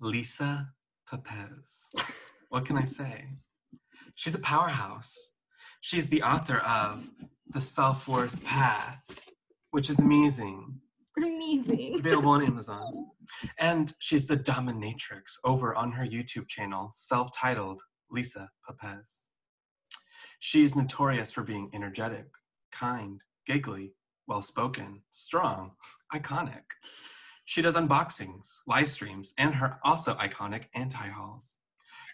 Lisa Papaz. What can I say? She's a powerhouse. She's the author of The Self-Worth Path, which is amazing. Amazing. Available on Amazon. And she's the dominatrix over on her YouTube channel, self-titled Lisa Papaz. She is notorious for being energetic, kind, giggly, well-spoken, strong, iconic. She does unboxings, live streams, and her also iconic anti-hauls.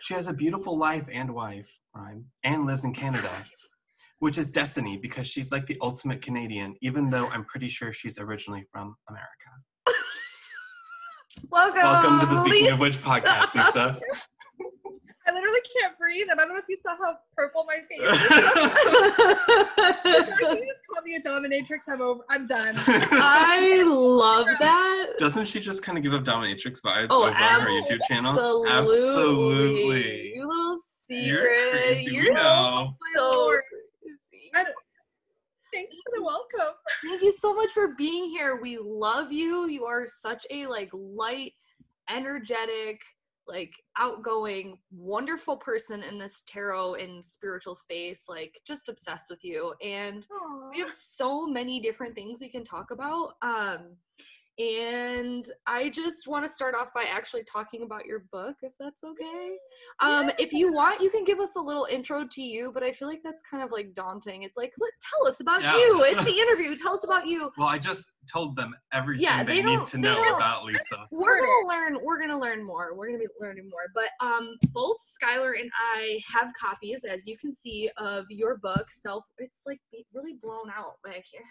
She has a beautiful life and wife, rhyme, and lives in Canada, which is destiny because she's like the ultimate Canadian, even though I'm pretty sure she's originally from America. Welcome to the Speaking Lisa. Of Which podcast, Lisa. I literally can't breathe, and I don't know if you saw how purple my face is. Can you just call me a dominatrix? I'm over. I'm done. I love that. Doesn't she just kind of give up dominatrix vibes over on her YouTube channel? Absolutely. You little secret. You're know. So crazy. Thanks for the welcome. Thank you so much for being here. We love you. You are such a like light, energetic, like outgoing, wonderful person in this tarot and spiritual space, like just obsessed with you. And aww, we have so many different things we can talk about. And I just want to start off by actually talking about your book, if that's okay. If you want, you can give us a little intro to you, but I feel like that's kind of like daunting. It's like, tell us about you. It's the interview. Tell us about you. Well, I just told them everything they need to know about Lisa. We're gonna learn more. We're gonna be learning more. But both Skylar and I have copies, as you can see, of your book. It's like really blown out back here.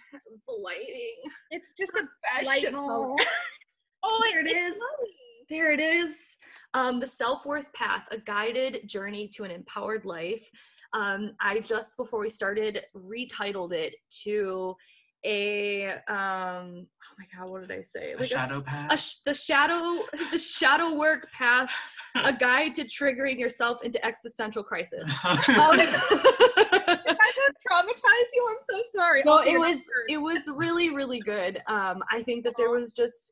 The lighting. It's just a professional. Oh, there it is. There it is. The Self-Worth Path, a guided journey to an empowered life. I just, before we started, retitled it to a, oh my God, what did I say? Like shadow path? The shadow work path, a guide to triggering yourself into existential crisis. If I traumatize you, I'm so sorry. No, it was really, really good. I think that there was just,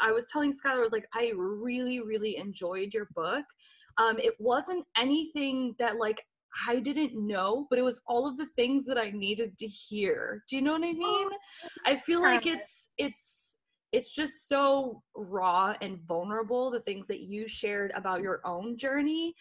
I was telling Skylar, I was like, I really, really enjoyed your book. It wasn't anything that like I didn't know, but it was all of the things that I needed to hear. Do you know what I mean? I feel like it's just so raw and vulnerable, the things that you shared about your own journey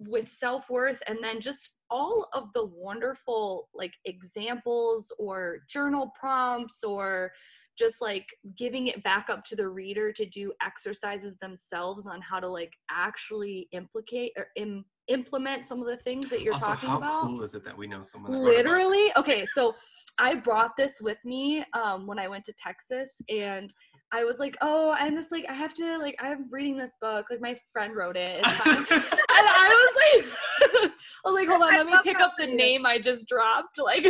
with self-worth, and then just all of the wonderful like examples or journal prompts or just like giving it back up to the reader to do exercises themselves on how to like actually implement some of the things that you're also talking about. How cool is it that we know someone that literally wrote about it? Okay, so I brought this with me when I went to Texas, and I was like, oh, I'm just like, I have to, like, I'm reading this book. Like, my friend wrote it. It's fine. And I was like, hold on, let me pick up the name I just dropped. Like,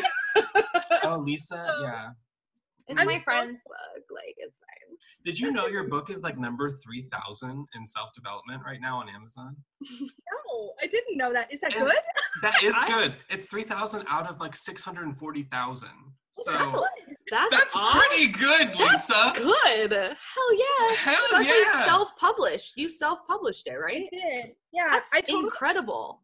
oh, Lisa, yeah. It's my friend's book. Like, it's fine. Did you know your book is like number 3,000 in self-development right now on Amazon? No, I didn't know that. Is that good? That is good. It's 3,000 out of like 640,000. So that's pretty good, Lisa. That's good. Hell yeah. Hell yeah. Especially self-published. You self-published it, right? I did. Yeah. That's incredible.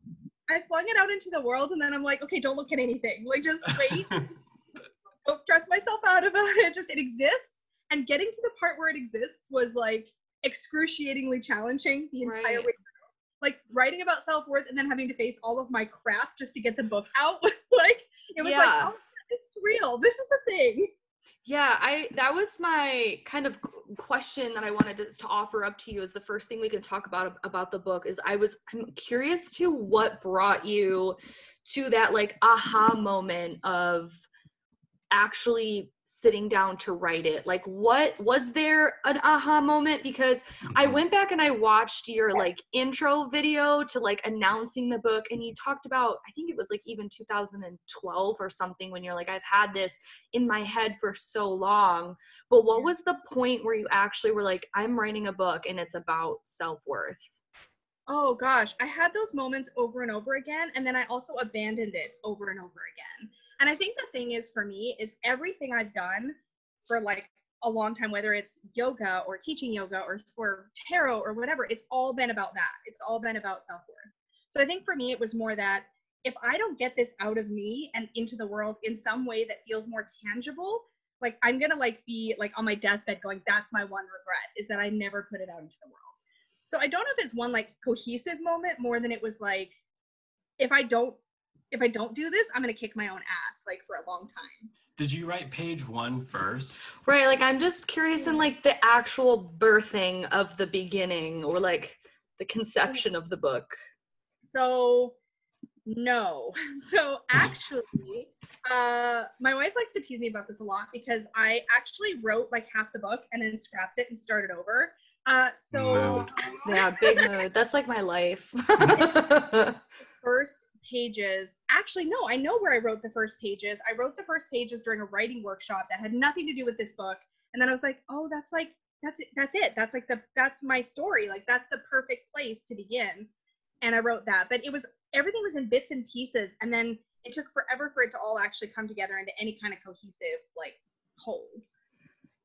I flung it out into the world, and then I'm like, okay, don't look at anything. Like, just wait. Don't stress myself out about it. Just, it exists. And getting to the part where it exists was like excruciatingly challenging the entire way through. Like writing about self-worth and then having to face all of my crap just to get the book out was like, it was like, oh, this is real. This is a thing. Yeah, that was my kind of question that I wanted to offer up to you as the first thing we can talk about the book is I'm curious to what brought you to that like aha moment of actually sitting down to write it. Like, what was there an aha moment? Because I went back and I watched your like intro video to like announcing the book, and you talked about, I think it was like even 2012 or something, when you're like, I've had this in my head for so long. But what was the point where you actually were like, I'm writing a book and it's about self-worth? Oh gosh, I had those moments over and over again, and then I also abandoned it over and over again. And I think the thing is, for me, is everything I've done for like a long time, whether it's yoga or teaching yoga or tarot or whatever, it's all been about that. It's all been about self-worth. So I think for me, it was more that if I don't get this out of me and into the world in some way that feels more tangible, like I'm going to like be like on my deathbed going, that's my one regret is that I never put it out into the world. So I don't know if it's one like cohesive moment more than it was like, if I don't do this, I'm going to kick my own ass like for a long time. Did you write page one first? Right. Like, I'm just curious in like the actual birthing of the beginning or like the conception of the book. So no. So actually, my wife likes to tease me about this a lot because I actually wrote like half the book and then scrapped it and started over. Mood. Yeah, big mood. That's like my life. First pages. Actually, no, I know where I wrote the first pages. I wrote the first pages during a writing workshop that had nothing to do with this book. And then I was like, oh, that's like, that's it. That's like that's my story. Like that's the perfect place to begin. And I wrote that, but it was, everything was in bits and pieces. And then it took forever for it to all actually come together into any kind of cohesive, like whole.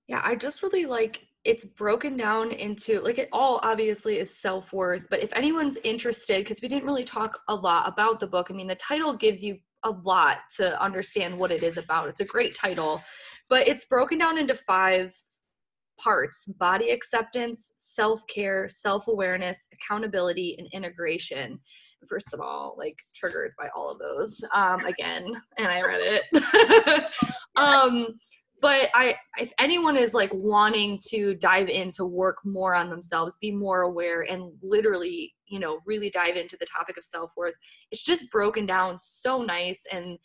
Yeah. I just really like, it's broken down into like, it all obviously is self-worth, but if anyone's interested, cause we didn't really talk a lot about the book. I mean, the title gives you a lot to understand what it is about. It's a great title, but it's broken down into 5 parts: body acceptance, self-care, self-awareness, accountability, and integration. First of all, like triggered by all of those again, and I read it. But if anyone is like wanting to dive in to work more on themselves, be more aware, and literally, you know, really dive into the topic of self-worth, it's just broken down so nice, and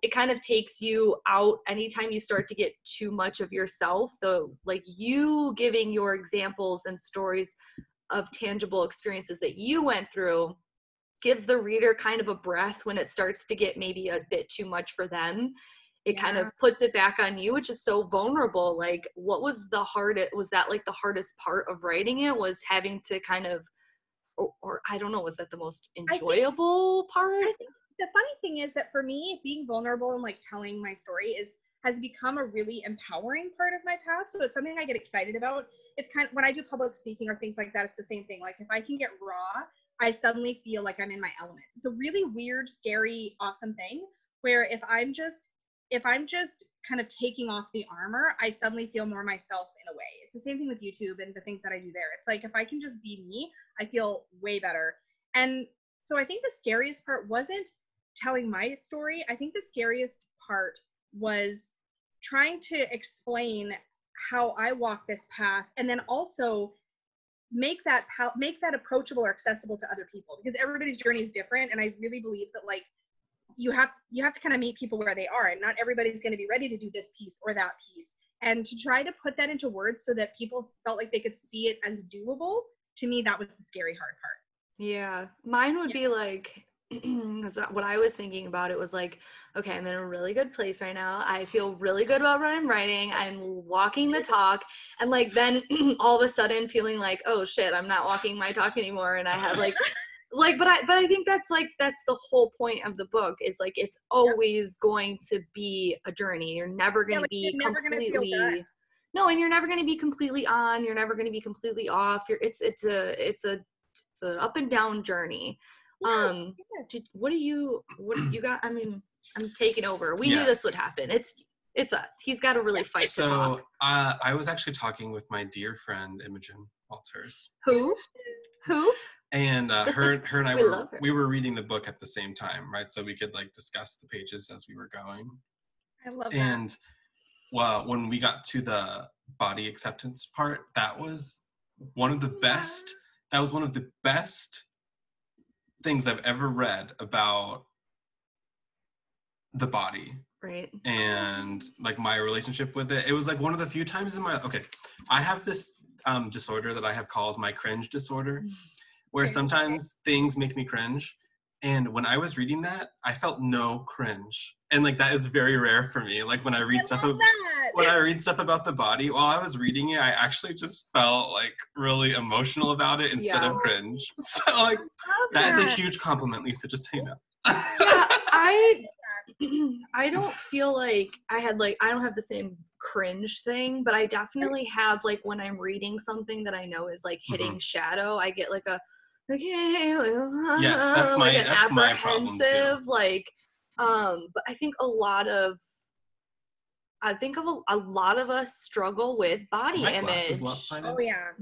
it kind of takes you out anytime you start to get too much of yourself. The like you giving your examples and stories of tangible experiences that you went through gives the reader kind of a breath when it starts to get maybe a bit too much for them. It kind of puts it back on you, which is so vulnerable. Like, what was the hardest, was that like the hardest part of writing it, was having to kind of, or I don't know, was that the most enjoyable part? I think the funny thing is that for me, being vulnerable and like telling my story has become a really empowering part of my path. So it's something I get excited about. It's kind of, when I do public speaking or things like that, it's the same thing. Like if I can get raw, I suddenly feel like I'm in my element. It's a really weird, scary, awesome thing where if I'm just kind of taking off the armor, I suddenly feel more myself in a way. It's the same thing with YouTube and the things that I do there. It's like, if I can just be me, I feel way better. And so I think the scariest part wasn't telling my story. I think the scariest part was trying to explain how I walk this path, and then also make that approachable or accessible to other people, because everybody's journey is different. And I really believe that like you have to kind of meet people where they are, and not everybody's going to be ready to do this piece or that piece. And to try to put that into words so that people felt like they could see it as doable, to me, that was the scary hard part. Yeah. Mine would be like, what I was thinking about, it was like, okay, I'm in a really good place right now. I feel really good about what I'm writing. I'm walking the talk. And like, then all of a sudden feeling like, oh shit, I'm not walking my talk anymore. And I have like, but I think that's like, that's the whole point of the book, is like, it's always going to be a journey. You're never going to be completely, no, and you're never going to be completely on, you're never going to be completely off. It's an up and down journey. Yes. What do you got? I mean, I'm taking over. We knew this would happen. It's us. He's got to really fight to talk. So I was actually talking with my dear friend, Imogen Walters. Who? And her and I we were reading the book at the same time, right? So we could like discuss the pages as we were going. I love and, that. And well, when we got to the body acceptance part, that was one of the best. That was one of the best things I've ever read about the body, right? And like my relationship with it. It was like one of the few times in my I have this disorder that I have called my cringe disorder, where sometimes things make me cringe. And when I was reading that, I felt no cringe. And like, that is very rare for me. Like when I read stuff about the body, while I was reading it, I actually just felt like really emotional about it instead of cringe. So like, that is a huge compliment, Lisa, just so you know. Yeah, I don't feel like I don't have the same cringe thing, but I definitely have, like, when I'm reading something that I know is, like, hitting shadow, I get, like, a, okay, yes, that's my, like, that's an apprehensive, like, but I think a lot of, I think a lot of us struggle with body image. Oh, yeah.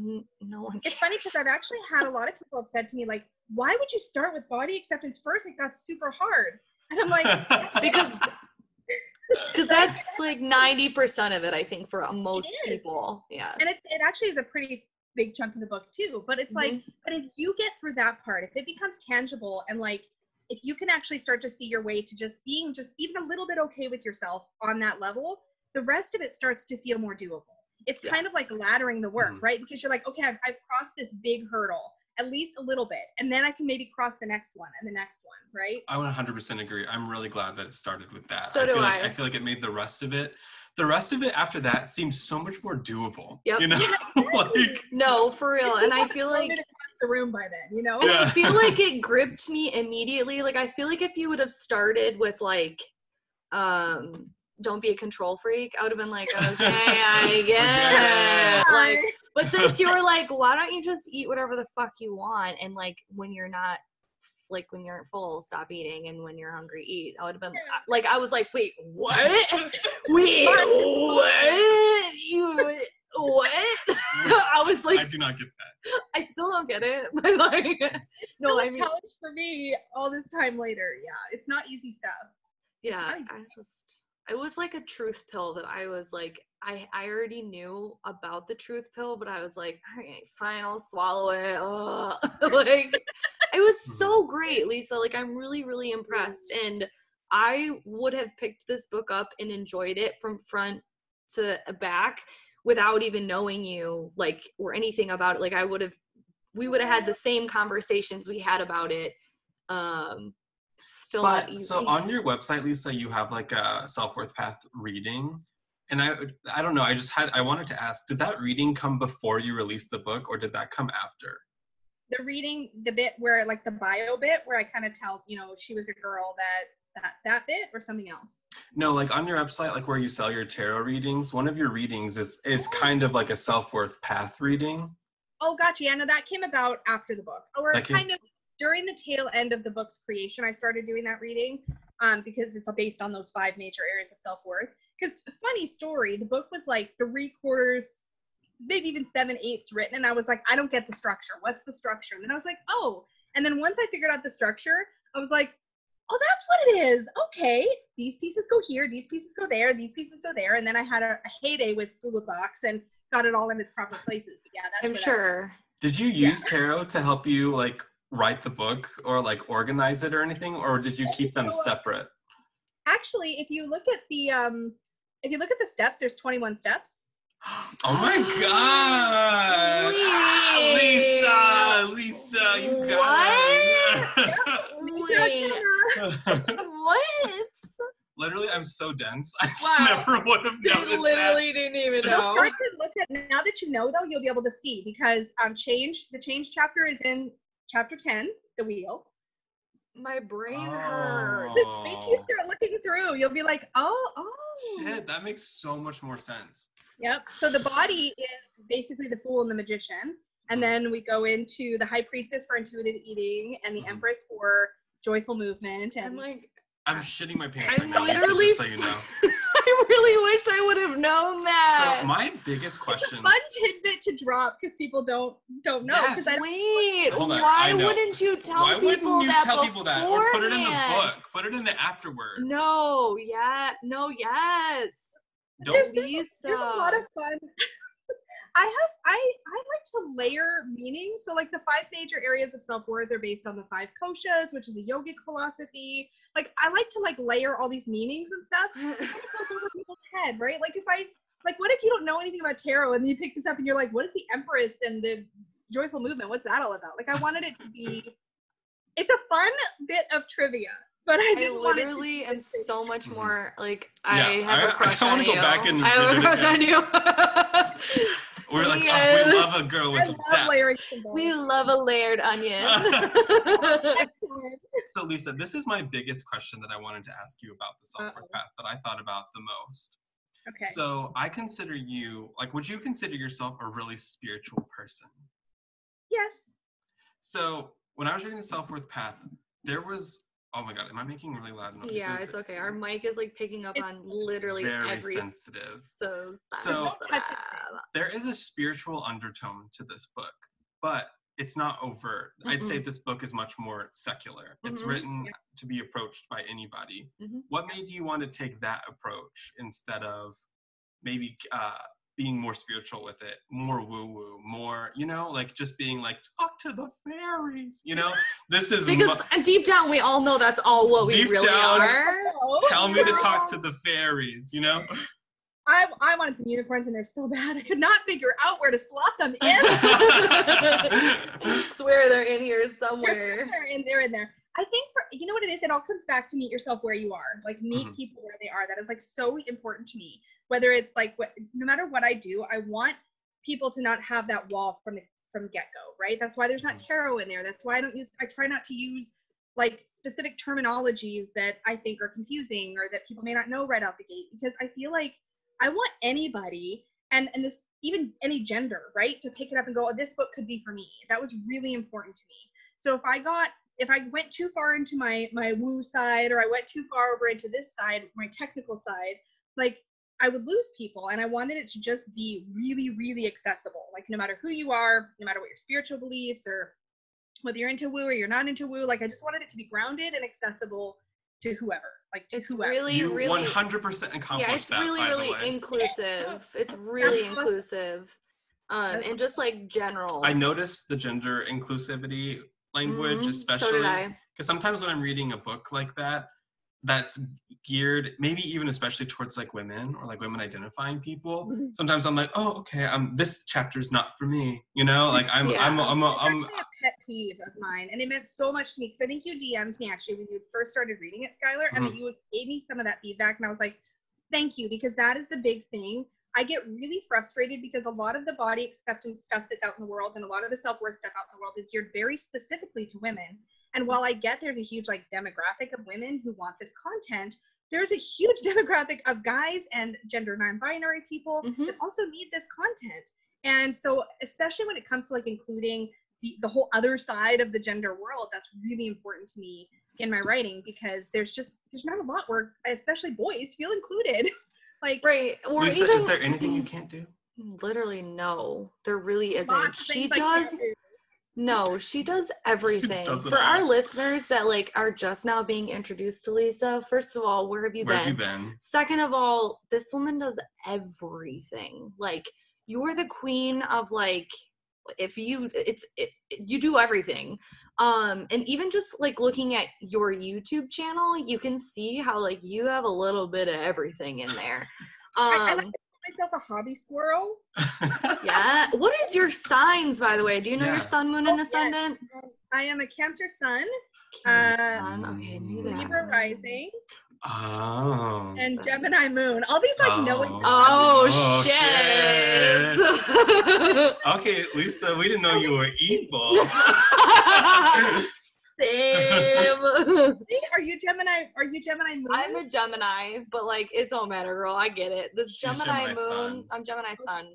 No one cares. It's funny because I've actually had a lot of people have said to me, like, why would you start with body acceptance first? Like, that's super hard. And I'm like, because that's like 90% of it, I think, for most people. Yeah. And it actually is a pretty big chunk of the book too, but it's like, but if you get through that part, if it becomes tangible and like, if you can actually start to see your way to just being just even a little bit okay with yourself on that level, the rest of it starts to feel more doable. It's kind of like laddering the work, right? Because you're like, okay, I've crossed this big hurdle, at least a little bit. And then I can maybe cross the next one and the next one, right? I would 100% agree. I'm really glad that it started with that. So I feel like it made the rest of it after that seems so much more doable. Yep. You know? Yeah, exactly. Like, no, for real. And I feel like the room by then, you know? And I feel like it gripped me immediately. Like, I feel like if you would have started with, like, don't be a control freak, I would have been like, okay, I get it. Like, but since you were like, why don't you just eat whatever the fuck you want, and, like, when you're not, like, when you're full, stop eating, and when you're hungry, eat. I would have been like, I was like, wait, what? Wait, what? You... what? I was like, I do not get that. I still don't get it, but like, no, I mean, challenge for me all this time later. Yeah, it's not easy stuff. Yeah, it was like a truth pill that I was like, I already knew about the truth pill, but I was like, all right, fine, I'll swallow it. Like, it was so great, Lisa. Like, I'm really, really impressed, and I would have picked this book up and enjoyed it from front to back, without even knowing you, like, or anything about it. Like, we would have had the same conversations we had about it. Still not easy. So on your website, Lisa, you have like a self-worth path reading. And I don't know, I wanted to ask, did that reading come before you released the book, or did that come after? The reading, the bit where, like, the bio bit where I kind of tell, you know, she was a girl that bit, or something else? No, like on your website, like where you sell your tarot readings, one of your readings is kind of like a self-worth path reading. Oh, gotcha. Yeah, no, that came about after the book, or kind of during the tail end of the book's creation. I started doing that reading because it's based on those 5 major areas of self-worth. Because, funny story, the book was like 3/4, maybe even 7/8 written, and I was like, I don't get the structure. What's the structure? And then I was like, oh. And then once I figured out the structure, I was like, oh, that's what it is. Okay, these pieces go here, these pieces go there, these pieces go there. And then I had a heyday with Google Docs and got it all in its proper places. But yeah, that's Did you use tarot to help you, like, write the book, or like organize it or anything, or did you keep them separate? Actually, if you look at the steps, there's 21 steps. Oh my god! Really? Ah, Lisa, you got it. What? Literally, I'm so dense. I never would have noticed that. Didn't even know. You'll start to look at, now that you know, though, you'll be able to see, because the change chapter is in chapter 10, the wheel. My brain hurts. Once you start looking through, you'll be like, oh. Shit, that makes so much more sense. Yep. So the body is basically the fool and the magician. And then we go into the high priestess for intuitive eating, and the empress for joyful movement. And I'm like, I'm shitting my pants right now, literally, just so you know. I really wish I would have known that. So my biggest question. It's a fun tidbit to drop because people don't know. Yes. Wait, why wouldn't you tell people that? Why wouldn't you tell people that? Or put it in the book. Put it in the afterword. No, yeah. No, yes. Don't, there's a lot of fun. I like to layer meaning. So like the 5 major areas of self-worth are based on the 5 koshas, which is a yogic philosophy. Like, I like to like layer all these meanings and stuff. It goes over people's head, right? Like, what if you don't know anything about tarot and then you pick this up and you're like, what is the empress and the joyful movement? What's that all about? Like, I wanted it to be, it's a fun bit of trivia. But I am so much more like, I have a crush on you. I want to go back and I have a crush on you. We're like, oh, we love a girl with depth. We love a layered onion. Excellent. So Lisa, this is my biggest question that I wanted to ask you about the self-worth path that I thought about the most. Okay. So I consider you, like, would you consider yourself a really spiritual person? Yes. So when I was reading The Self-Worth Path, there was, oh my God, am I making really loud noises? Yeah, it's okay. Our mic is like picking up on literally every sensitive. So there is a spiritual undertone to this book, but it's not overt. Mm-hmm. I'd say this book is much more secular. Mm-hmm. It's written to be approached by anybody. Mm-hmm. What made you want to take that approach instead of maybe being more spiritual with it, more woo-woo, more, you know, like just being like, talk to the fairies, you know? This is because deep down we all know that's all what we really down, are. Tell me to talk to the fairies, you know? I wanted some unicorns and they're so bad. I could not figure out where to slot them in. I swear they're in here somewhere. They're in there. I think for, you know what it is? It all comes back to meet yourself where you are. Like meet mm-hmm. people where they are. That is like so important to me. Whether it's like, no matter what I do, I want people to not have that wall from get-go, right? That's why there's not tarot in there. That's why I try not to use like specific terminologies that I think are confusing or that people may not know right out the gate, because I feel like I want anybody and this, even any gender, right, to pick it up and go, oh, this book could be for me. That was really important to me. So if I went too far into my woo side, or I went too far over into this side, my technical side, like I would lose people. And I wanted it to just be really, really accessible. Like no matter who you are, no matter what your spiritual beliefs, or whether you're into woo or you're not into woo, like I just wanted it to be grounded and accessible to whoever, like to it's whoever. Really, you really 100% accomplished. Yeah, it's that, really, really inclusive. It's really inclusive. And just like general. I noticed the gender inclusivity language, mm-hmm. especially because sometimes when I'm reading a book like that, that's geared maybe even especially towards like women or like women identifying people. Mm-hmm. Sometimes I'm like, oh, okay, this chapter's not for me, you know? Like I'm actually a pet peeve of mine, and it meant so much to me because I think you DM'd me actually when you first started reading it, Skylar, mm-hmm. and you gave me some of that feedback, and I was like, thank you, because that is the big thing. I get really frustrated because a lot of the body acceptance stuff that's out in the world and a lot of the self-worth stuff out in the world is geared very specifically to women. And while I get there's a huge like demographic of women who want this content, there's a huge demographic of guys and gender non-binary people mm-hmm. that also need this content. And so especially when it comes to like including the whole other side of the gender world, that's really important to me in my writing, because there's not a lot where especially boys feel included. Like right. Or Lisa, even, is there anything you can't do? Literally no. There really isn't. She does. No, she does everything. For our listeners that like are just now being introduced to Lisa, first of all, where have you been? Second of all, this woman does everything. Like you're the queen of like, you do everything. And even just like looking at your YouTube channel, you can see how like you have a little bit of everything in there. I like to call myself a hobby squirrel. Yeah. What is your signs, by the way? Do you know your sun, moon, and ascendant? Yes. I am a Cancer sun. Okay, Libra rising. Oh. And so. Gemini moon. All these like knowing. Oh shit. Okay, Lisa, we didn't know you were evil. Same. Are you Gemini? Are you Gemini moon? I'm a Gemini, but like it don't matter, girl. I get it. The Gemini moon. Sun. I'm Gemini sun.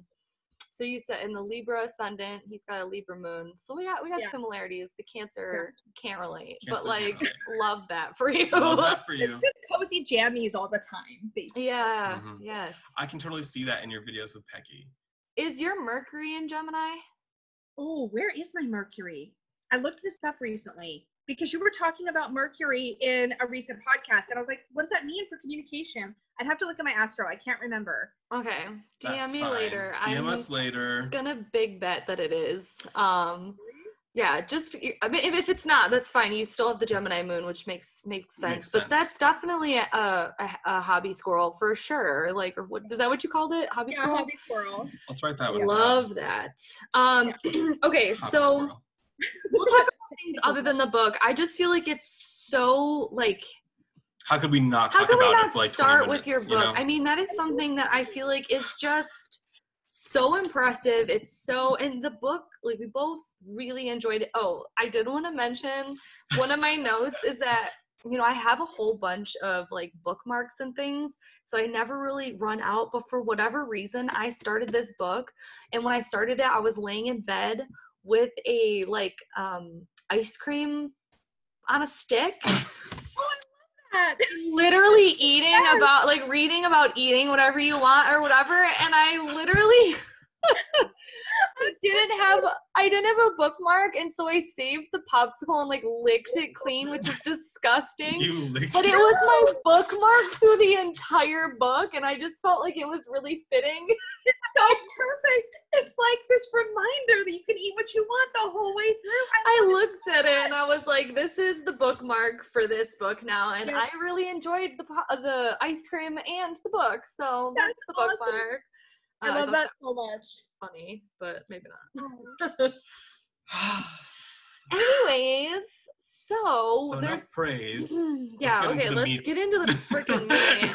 So you said in the Libra ascendant, he's got a Libra moon. So we got similarities. The Cancer can't relate, but like love that for you. Love that for you. It's just cozy jammies all the time, basically. Yeah. Mm-hmm. Yes. I can totally see that in your videos with Peggy. Is your Mercury in Gemini? Oh, where is my Mercury? I looked this up recently because you were talking about Mercury in a recent podcast, and I was like, what does that mean for communication? I'd have to look at my astro. I can't remember. Okay. That's me fine. Later. DM us later. Gonna big bet that it is. Yeah, just I mean, if it's not, that's fine. You still have the Gemini moon, which makes sense. But that's definitely a hobby squirrel for sure. Like, or what is that what you called it? Hobby squirrel? Yeah, hobby squirrel. Let's write that one. Love that. Okay, hobby so squirrel. We'll talk about things other than the book. I just feel like it's so like How could we not start with your book? You know? I mean, that is something that I feel like is just so impressive. It's so, and the book, like we both really enjoyed it. Oh, I did want to mention one of my notes is that you know, I have a whole bunch of like bookmarks and things, so I never really run out. But for whatever reason, I started this book, and when I started it, I was laying in bed with a like ice cream on a stick. Literally eating about like reading about eating whatever you want or whatever, and I literally I didn't have a bookmark, and so I saved the popsicle and like licked it clean, which is disgusting. You licked but it was my bookmark through the entire book, and I just felt like it was really fitting. It's so perfect. It's like this reminder that you can eat what you want the whole way through. I looked at it and I was like, this is the bookmark for this book now. And yeah. I really enjoyed the ice cream and the book. So that's the awesome. Bookmark. I love that so much. Funny, but maybe not. Anyways, so there's praise. Yeah, okay, let's get into the freaking meat.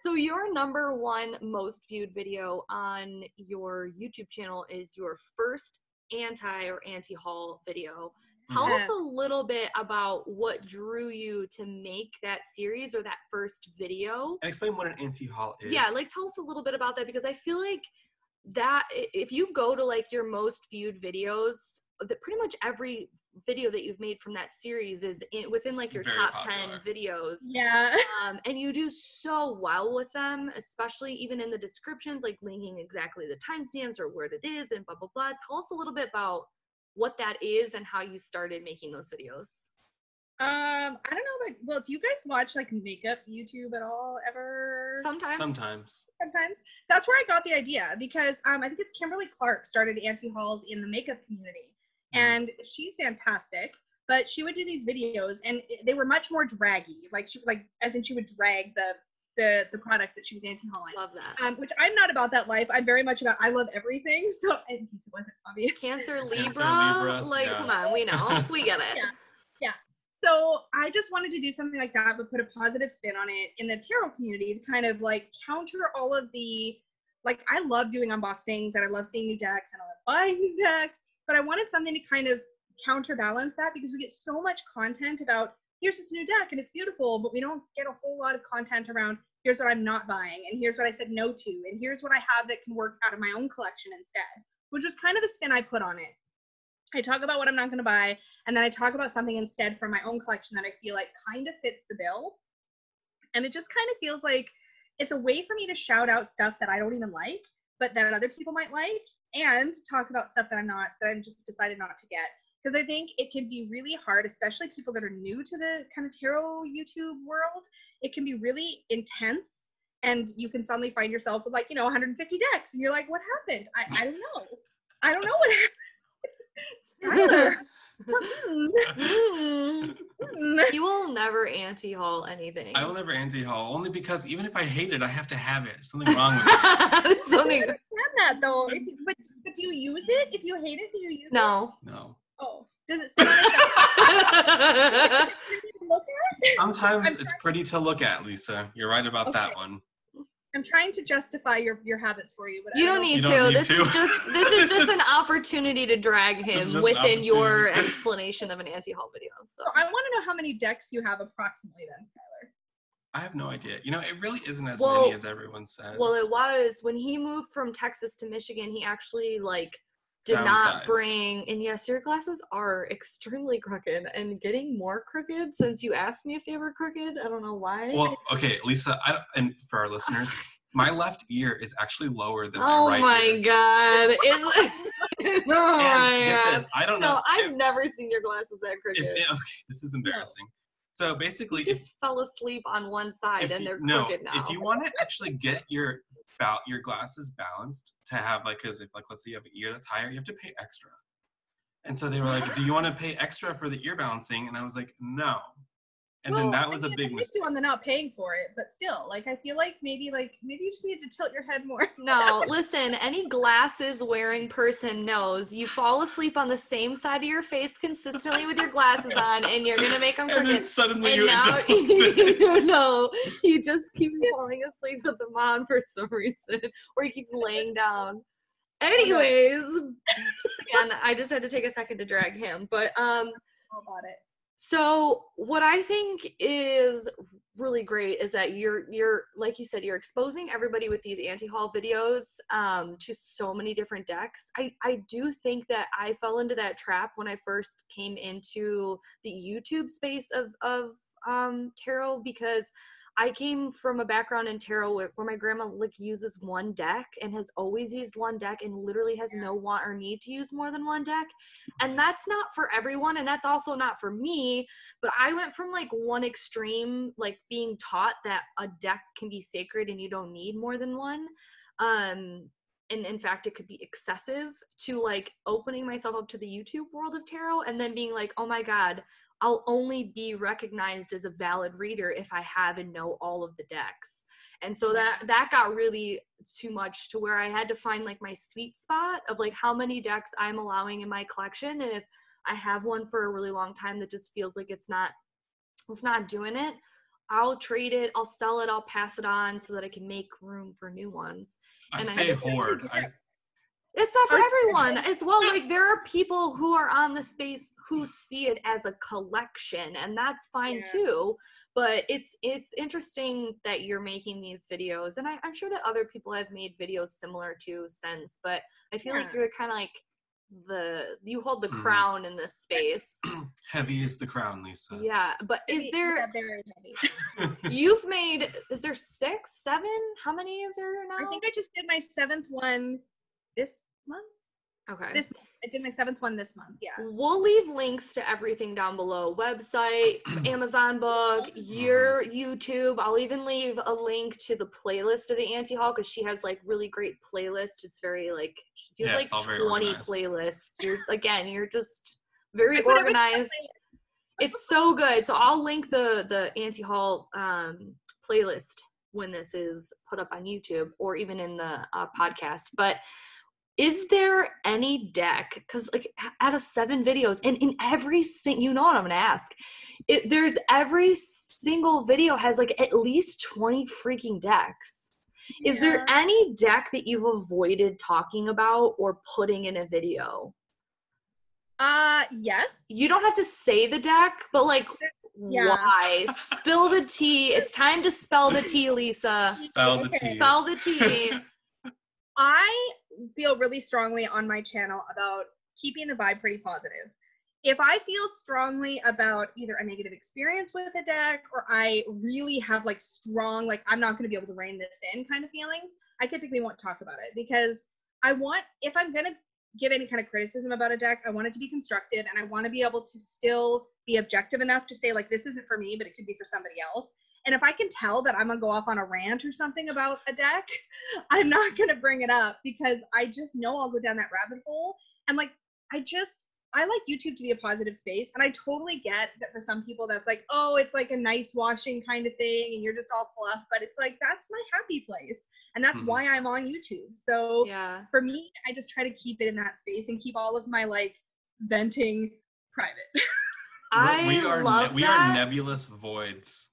So your number one most viewed video on your YouTube channel is your first anti-haul video. Tell us a little bit about what drew you to make that series or that first video. And explain what an anti-haul is. Yeah, like tell us a little bit about that, because I feel like that if you go to like your most viewed videos, that pretty much every video that you've made from that series is within like your top 10 videos. Yeah. And you do so well with them, especially even in the descriptions, like linking exactly the timestamps or where it is and blah, blah, blah. Tell us a little bit about what that is and how you started making those videos. I don't know, like, well, do you guys watch like makeup YouTube at all ever? Sometimes. That's where I got the idea, because I think it's Kimberly Clark started anti-hauls in the makeup community, and she's fantastic, but she would do these videos and they were much more draggy, like she like as in she would drag the products that she was anti-hauling. Love that. Which I'm not about that life. I'm very much about I love everything. So in case it wasn't obvious. Cancer Libra. Like, yeah. Come on, we know. We get it. Yeah. So I just wanted to do something like that, but put a positive spin on it in the tarot community to kind of like counter all of the, like I love doing unboxings and I love seeing new decks and I love buying new decks, but I wanted something to kind of counterbalance that, because we get so much content about here's this new deck and it's beautiful, but we don't get a whole lot of content around here's what I'm not buying and here's what I said no to and here's what I have that can work out of my own collection instead, which was kind of the spin I put on it. I talk about what I'm not going to buy, and then I talk about something instead from my own collection that I feel like kind of fits the bill. And it just kind of feels like it's a way for me to shout out stuff that I don't even like, but that other people might like, and talk about stuff that I'm just decided not to get. Because I think it can be really hard, especially people that are new to the kind of tarot YouTube world. It can be really intense, and you can suddenly find yourself with like, you know, 150 decks, and you're like, what happened? I don't know. I don't know what happened. You will never anti-haul anything. I will never anti-haul, only because even if I hate it, I have to have it. Something wrong with it. Something. I understand that though. But do you use it? If you hate it, do you use it? No. Oh, does it sound like that? Look at? Sometimes it's pretty to look at, Lisa. You're right about that one. I'm trying to justify your habits for you, but you don't need to. This is just an opportunity to drag him within your explanation of an anti-haul video. So I want to know how many decks you have approximately then, Skylar. I have no idea. You know, it really isn't as many as everyone says. Well, it was when he moved from Texas to Michigan. He actually like did not bring, and yes, your glasses are extremely crooked and getting more crooked since you asked me if they were crooked. I don't know why. Well, okay, Lisa, and for our listeners, my left ear is actually lower than my right ear. God. It's, oh my God. I don't know. No, I've never seen your glasses that crooked. Okay, this is embarrassing. No. So basically, you just fell asleep on one side and they're crooked now. If you want to actually get your glasses balanced to have like, because if like let's say you have an ear that's higher, you have to pay extra. And so they were like, do you want to pay extra for the ear balancing? And I was like, no. And then that was a big mistake. On the not paying for it, but still, like I feel like maybe you just need to tilt your head more. No, listen, any glasses wearing person knows you fall asleep on the same side of your face consistently with your glasses on, and you're gonna make them crooked. And then suddenly he just keeps falling asleep with them on for some reason, or he keeps laying down. Anyways, again, I just had to take a second to drag him, but about it. So what I think is really great is that you're like you said, you're exposing everybody with these anti-haul videos to so many different decks. I do think that I fell into that trap when I first came into the YouTube space of tarot, because I came from a background in tarot where my grandma uses one deck and has always used one deck and literally has no want or need to use more than one deck. And that's not for everyone. And that's also not for me, but I went from like one extreme, like being taught that a deck can be sacred and you don't need more than one. And in fact, it could be excessive, to like opening myself up to the YouTube world of tarot and then being like, oh my God, I'll only be recognized as a valid reader if I have and know all of the decks. And so that got really too much, to where I had to find like my sweet spot of like how many decks I'm allowing in my collection. And if I have one for a really long time that just feels like it's not doing it, I'll trade it, I'll sell it, I'll pass it on so that I can make room for new ones. And say hoard. It's not for everyone as well. Like, there are people who are on the space who see it as a collection, and that's fine too. But it's interesting that you're making these videos, and I'm sure that other people have made videos similar to since, but I feel like you're kind of like you hold the crown in this space. Heavy is the crown, Lisa. Yeah, but is there? Yeah, very heavy. You've made, is there 6, 7? How many is there now? I think I just did my 7th one this month. Okay. This month. I did my 7th one this month. Yeah. We'll leave links to everything down below. Website, Amazon book, your YouTube. I'll even leave a link to the playlist of the Auntie Hall, because she has like really great playlists. It's very like, you have like 20 playlists. You're just very organized. It's so good. So I'll link the Auntie Hall playlist when this is put up on YouTube or even in the podcast. But is there any deck, because like out of 7 videos, and in every single, you know what I'm gonna ask, there's every single video has like at least 20 freaking decks. Yeah. Is there any deck that you've avoided talking about or putting in a video? Yes. You don't have to say the deck, but like, yeah. Why? Spill the tea. It's time to spell the tea, Lisa. Spell the tea. Spell the tea. I feel really strongly on my channel about keeping the vibe pretty positive. If I feel strongly about either a negative experience with a deck, or I really have like strong, like I'm not going to be able to rein this in kind of feelings, I typically won't talk about it, because if I'm going to give any kind of criticism about a deck, I want it to be constructive, and I want to be able to still be objective enough to say like, this isn't for me, but it could be for somebody else. And if I can tell that I'm gonna go off on a rant or something about a deck, I'm not gonna bring it up, because I just know I'll go down that rabbit hole. And like, I like YouTube to be a positive space. And I totally get that for some people that's like, oh, it's like a nice washing kind of thing and you're just all fluff, but it's like, that's my happy place. And that's why I'm on YouTube. So for me, I just try to keep it in that space and keep all of my like venting private. We are nebulous voids.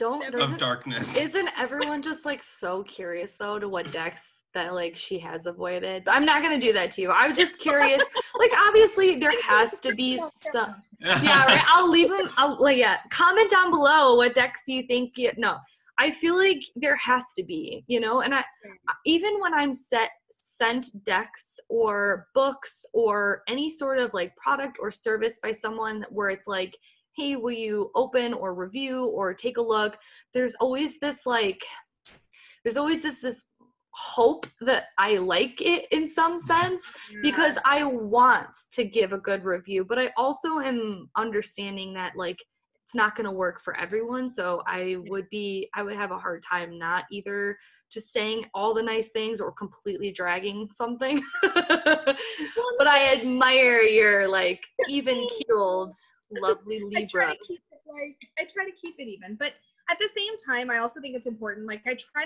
Of darkness. Isn't everyone just like so curious though to what decks that like she has avoided? But I'm not gonna do that to you. I was just curious. Like, obviously there has to be some. Yeah, right. I'll leave them. Comment down below what decks do you think. I feel like there has to be, you know. And I, even when I'm sent decks or books or any sort of like product or service by someone where it's like, hey, will you open or review or take a look? There's always this hope that I like it in some sense, because I want to give a good review, but I also am understanding that like it's not going to work for everyone. So I would have a hard time not either just saying all the nice things or completely dragging something. But I admire your like even-keeled, lovely Libra. I try to keep it even, but at the same time I also think it's important, like I try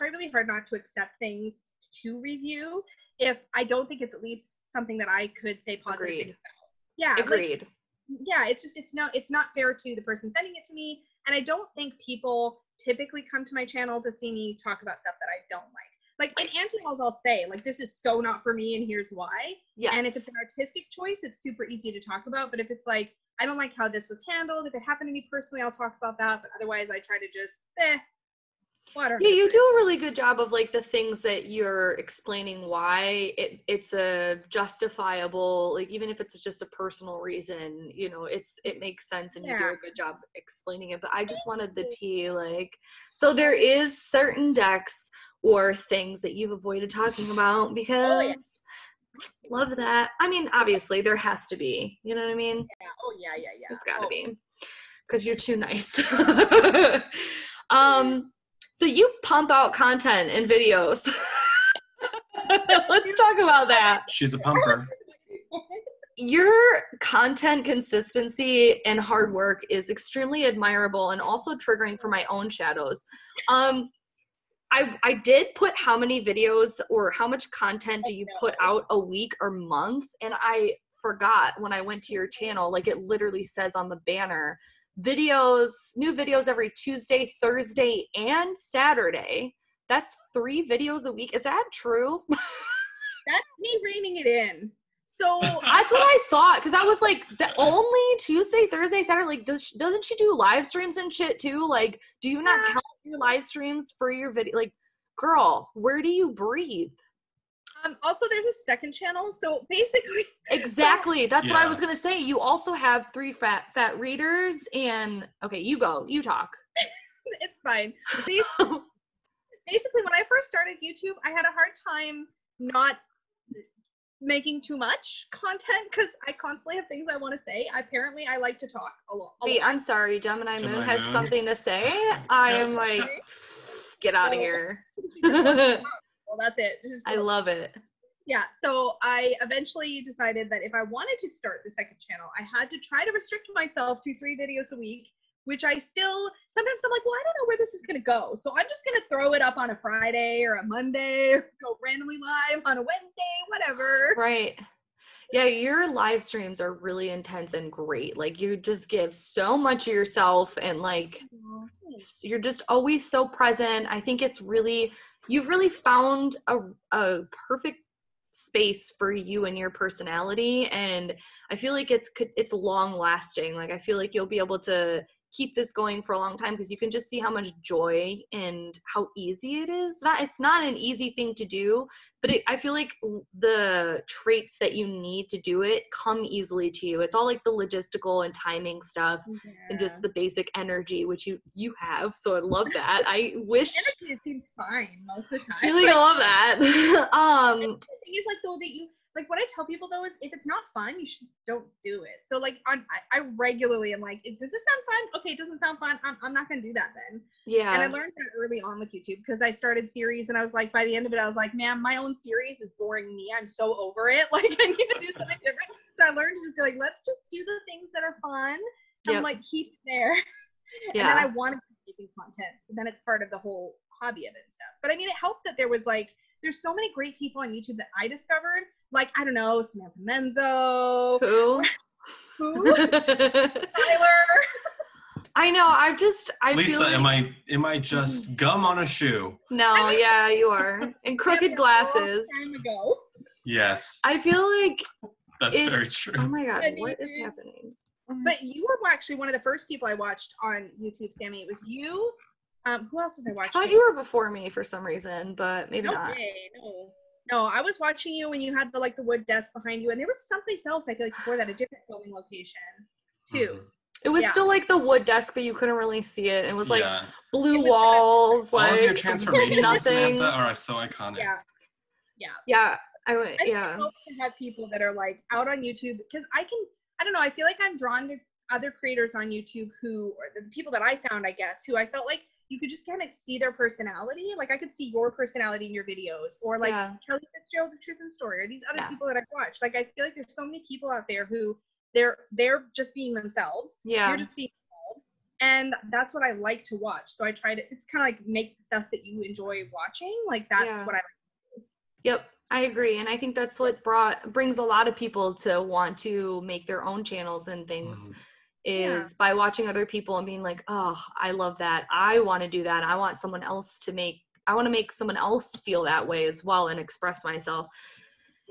really hard not to accept things to review if I don't think it's at least something that I could say positive things about. It's not fair to the person sending it to me, and I don't think people typically come to my channel to see me talk about stuff that I don't like. Like in anti-walls, I'll say, like, this is so not for me and here's why. Yes. And if it's an artistic choice, it's super easy to talk about. But if it's like, I don't like how this was handled. If it happened to me personally, I'll talk about that. But otherwise, I try to just, water. Yeah, you do a really good job of, like, the things that you're explaining why it's a justifiable, like, even if it's just a personal reason, you know, it makes sense, and you do a good job explaining it. But I just wanted the tea, like, so there is certain decks or things that you've avoided talking about because love that. I mean, obviously there has to be, you know what I mean? Yeah. Oh yeah, yeah, yeah. There's gotta be, because you're too nice. So you pump out content and videos. Let's talk about that. She's a pumper. Your content consistency and hard work is extremely admirable and also triggering for my own shadows. I did put how many videos or how much content do you put out a week or month? And I forgot when I went to your channel, like, it literally says on the banner, new videos every Tuesday, Thursday, and Saturday. That's 3 videos a week. Is that true? That's me reining it in. So that's what I thought, because I was like, the only Tuesday, Thursday, Saturday, like, doesn't she do live streams and shit too? Like, do you not count your live streams for your video? Like, girl, where do you breathe? Also, there's a second channel, so basically... Exactly. That's what I was going to say. You also have 3 Fat Readers, and... Okay, you go. You talk. It's fine. Basically, when I first started YouTube, I had a hard time not making too much content, because I constantly have things I want to say. Apparently, I like to talk a lot. Wait, I'm sorry. Gemini Moon has something to say. I am like, get out of here. Well, that's it. So, I love it. Yeah. So I eventually decided that if I wanted to start the second channel, I had to try to restrict myself to 3 videos a week, which I still, sometimes I'm like, well, I don't know where this is going to go. So I'm just going to throw it up on a Friday or a Monday, or go randomly live on a Wednesday, whatever. Right. Yeah. Your live streams are really intense and great. Like, you just give so much of yourself, and like, you're just always so present. I think it's really, you've really found a perfect space for you and your personality. And I feel like it's long lasting. Like, I feel like you'll be able to keep this going for a long time, because you can just see how much joy and how easy it is. It's not an easy thing to do, but I feel like the traits that you need to do it come easily to you. It's all like the logistical and timing stuff and just the basic energy, which you have. So I love that. I wish. Energy seems fine most of the time. I feel like I love that. The thing is, like, though, that you, like, what I tell people though is, if it's not fun, you don't do it. So like, I regularly am like, does this sound fun? Okay, it doesn't sound fun. I'm not gonna do that then. Yeah. And I learned that early on with YouTube, because I started series, and I was like, by the end of it, I was like, man, my own series is boring me. I'm so over it. Like, I need to do something different. So I learned to just be like, let's just do the things that are fun. And like, keep it there. Yeah. And then I wanted to keep making content. So then it's part of the whole hobby of it and stuff. But I mean, it helped that there was like, there's so many great people on YouTube that I discovered. Like, I don't know, Samantha Menzo. Who? Tyler. I know. I Lisa, like, am I just gum on a shoe? No, I mean, yeah, you are. And crooked glasses. Long time ago. Yes. I feel like that's very true. Oh my God, what is happening? But you were actually one of the first people I watched on YouTube, Sammy. It was you. Who else was I watching? I thought you were before me for some reason, but maybe not. No, I was watching you when you had the, like, the wood desk behind you, and there was someplace else, I feel like, before that, a different filming location too. It was still like the wood desk, but you couldn't really see it. It was like blue walls. All of your transformations, Samantha, are so iconic. Yeah. I hope to have people that are like out on YouTube, because I don't know, I feel like I'm drawn to other creators on YouTube or the people that I found, I guess, who I felt like you could just kind of see their personality. Like, I could see your personality in your videos, or like Kelly Fitzgerald, The Truth and Story, or these other people that I've watched. Like, I feel like there's so many people out there who they're just being themselves. Yeah. You're just being themselves. And that's what I like to watch. So I try to, it's kind of like make stuff that you enjoy watching. Like, that's what I like to do. Yep. I agree. And I think that's what brings a lot of people to want to make their own channels and things. Is by watching other people and being like, oh, I love that. I want to do that. I want someone else to make I want to make someone else feel that way as well and express myself.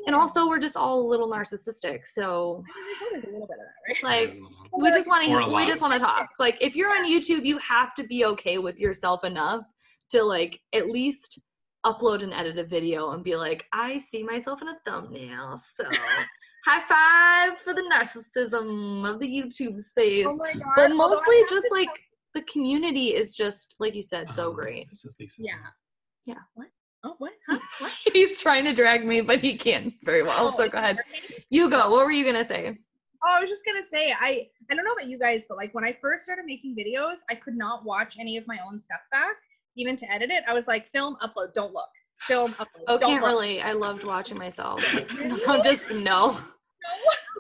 And also, we're just all a little narcissistic, so there's a little bit of that, right? Like, we just want to talk. Like, if you're on YouTube, you have to be okay with yourself enough to, like, at least upload and edit a video and be like, I see myself in a thumbnail, so high five for the narcissism of the YouTube space. Oh my God. But mostly just, like, the community is just, like you said, so great. This is Lisa's yeah. What? Oh, what? Huh? What? He's trying to drag me, but he can't very well. So go ahead. You go. What were you gonna say? Oh, I was just gonna say I don't know about you guys, but like when I first started making videos, I could not watch any of my own stuff back, even to edit it. I was like, film, upload, don't look. Film, upload. Oh, don't can't look. Really. I loved watching myself. No, just no.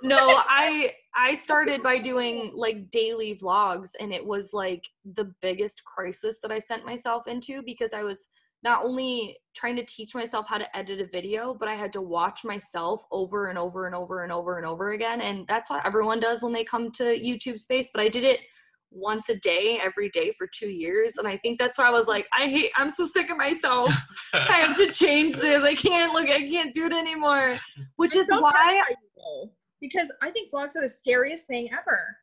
No, I started by doing like daily vlogs, and it was like the biggest crisis that I sent myself into because I was not only trying to teach myself how to edit a video, but I had to watch myself over and over and over and over and over again. And that's what everyone does when they come to YouTube space. But I did it once a day, every day for 2 years. And I think that's why I was like, I'm so sick of myself. I have to change this. I can't do it anymore. Which is so why. Because I think vlogs are the scariest thing ever.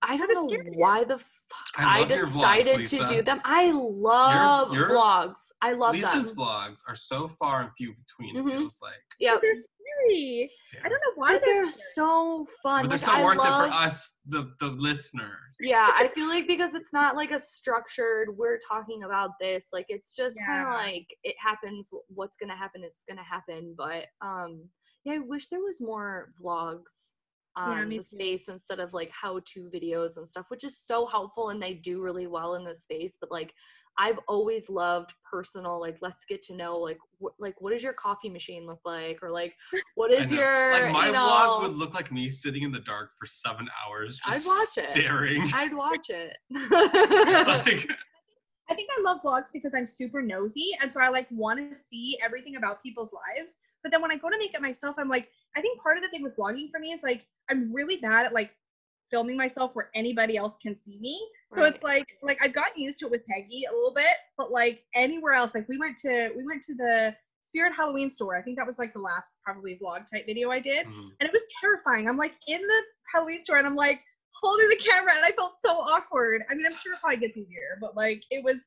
I don't know why the fuck I decided vlogs, to do them. I love your vlogs. I love Lisa's them. Lisa's vlogs are so far and few between, it feels like. Yeah. But they're scary. Yeah. I don't know why they're so fun. But like, they're so worth it for us, the listeners. Yeah, I feel like because it's not like a structured, we're talking about this. Like, it's just kind of like, it happens. What's going to happen is going to happen. But yeah, I wish there was more vlogs on the space instead of like how-to videos and stuff, which is so helpful and they do really well in this space. But like, I've always loved personal, like, let's get to know, like, what does your coffee machine look like, or like, what is your, like, my vlog would look like me sitting in the dark for 7 hours. Just I'd watch it. Like, I think I love vlogs because I'm super nosy, and so I like want to see everything about people's lives. But then when I go to make it myself, I'm like, I think part of the thing with vlogging for me is like, I'm really bad at like filming myself where anybody else can see me. So it's like I've gotten used to it with Peggy a little bit, but like anywhere else, like we went to the Spirit Halloween store. I think that was like the last probably vlog type video I did. Mm-hmm. And it was terrifying. I'm like in the Halloween store and I'm like holding the camera and I felt so awkward. I mean, I'm sure it probably gets easier, but like it was.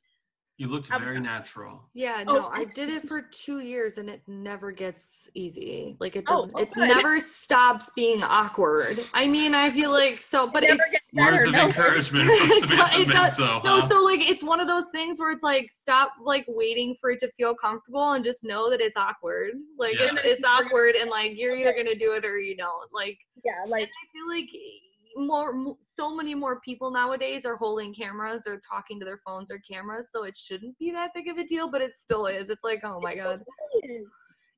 You looked very natural. Yeah, no, I did it for 2 years and it never gets easy. Like it doesn't, it never stops being awkward. I mean, I feel like so, but it's words of encouragement from Samantha Menzo. No, so like it's one of those things where it's like stop like waiting for it to feel comfortable and just know that it's awkward. Like it's awkward and like you're either gonna do it or you don't. Like I feel like so many more people nowadays are holding cameras or talking to their phones or cameras, so it shouldn't be that big of a deal, but it still is. It's like, oh my God,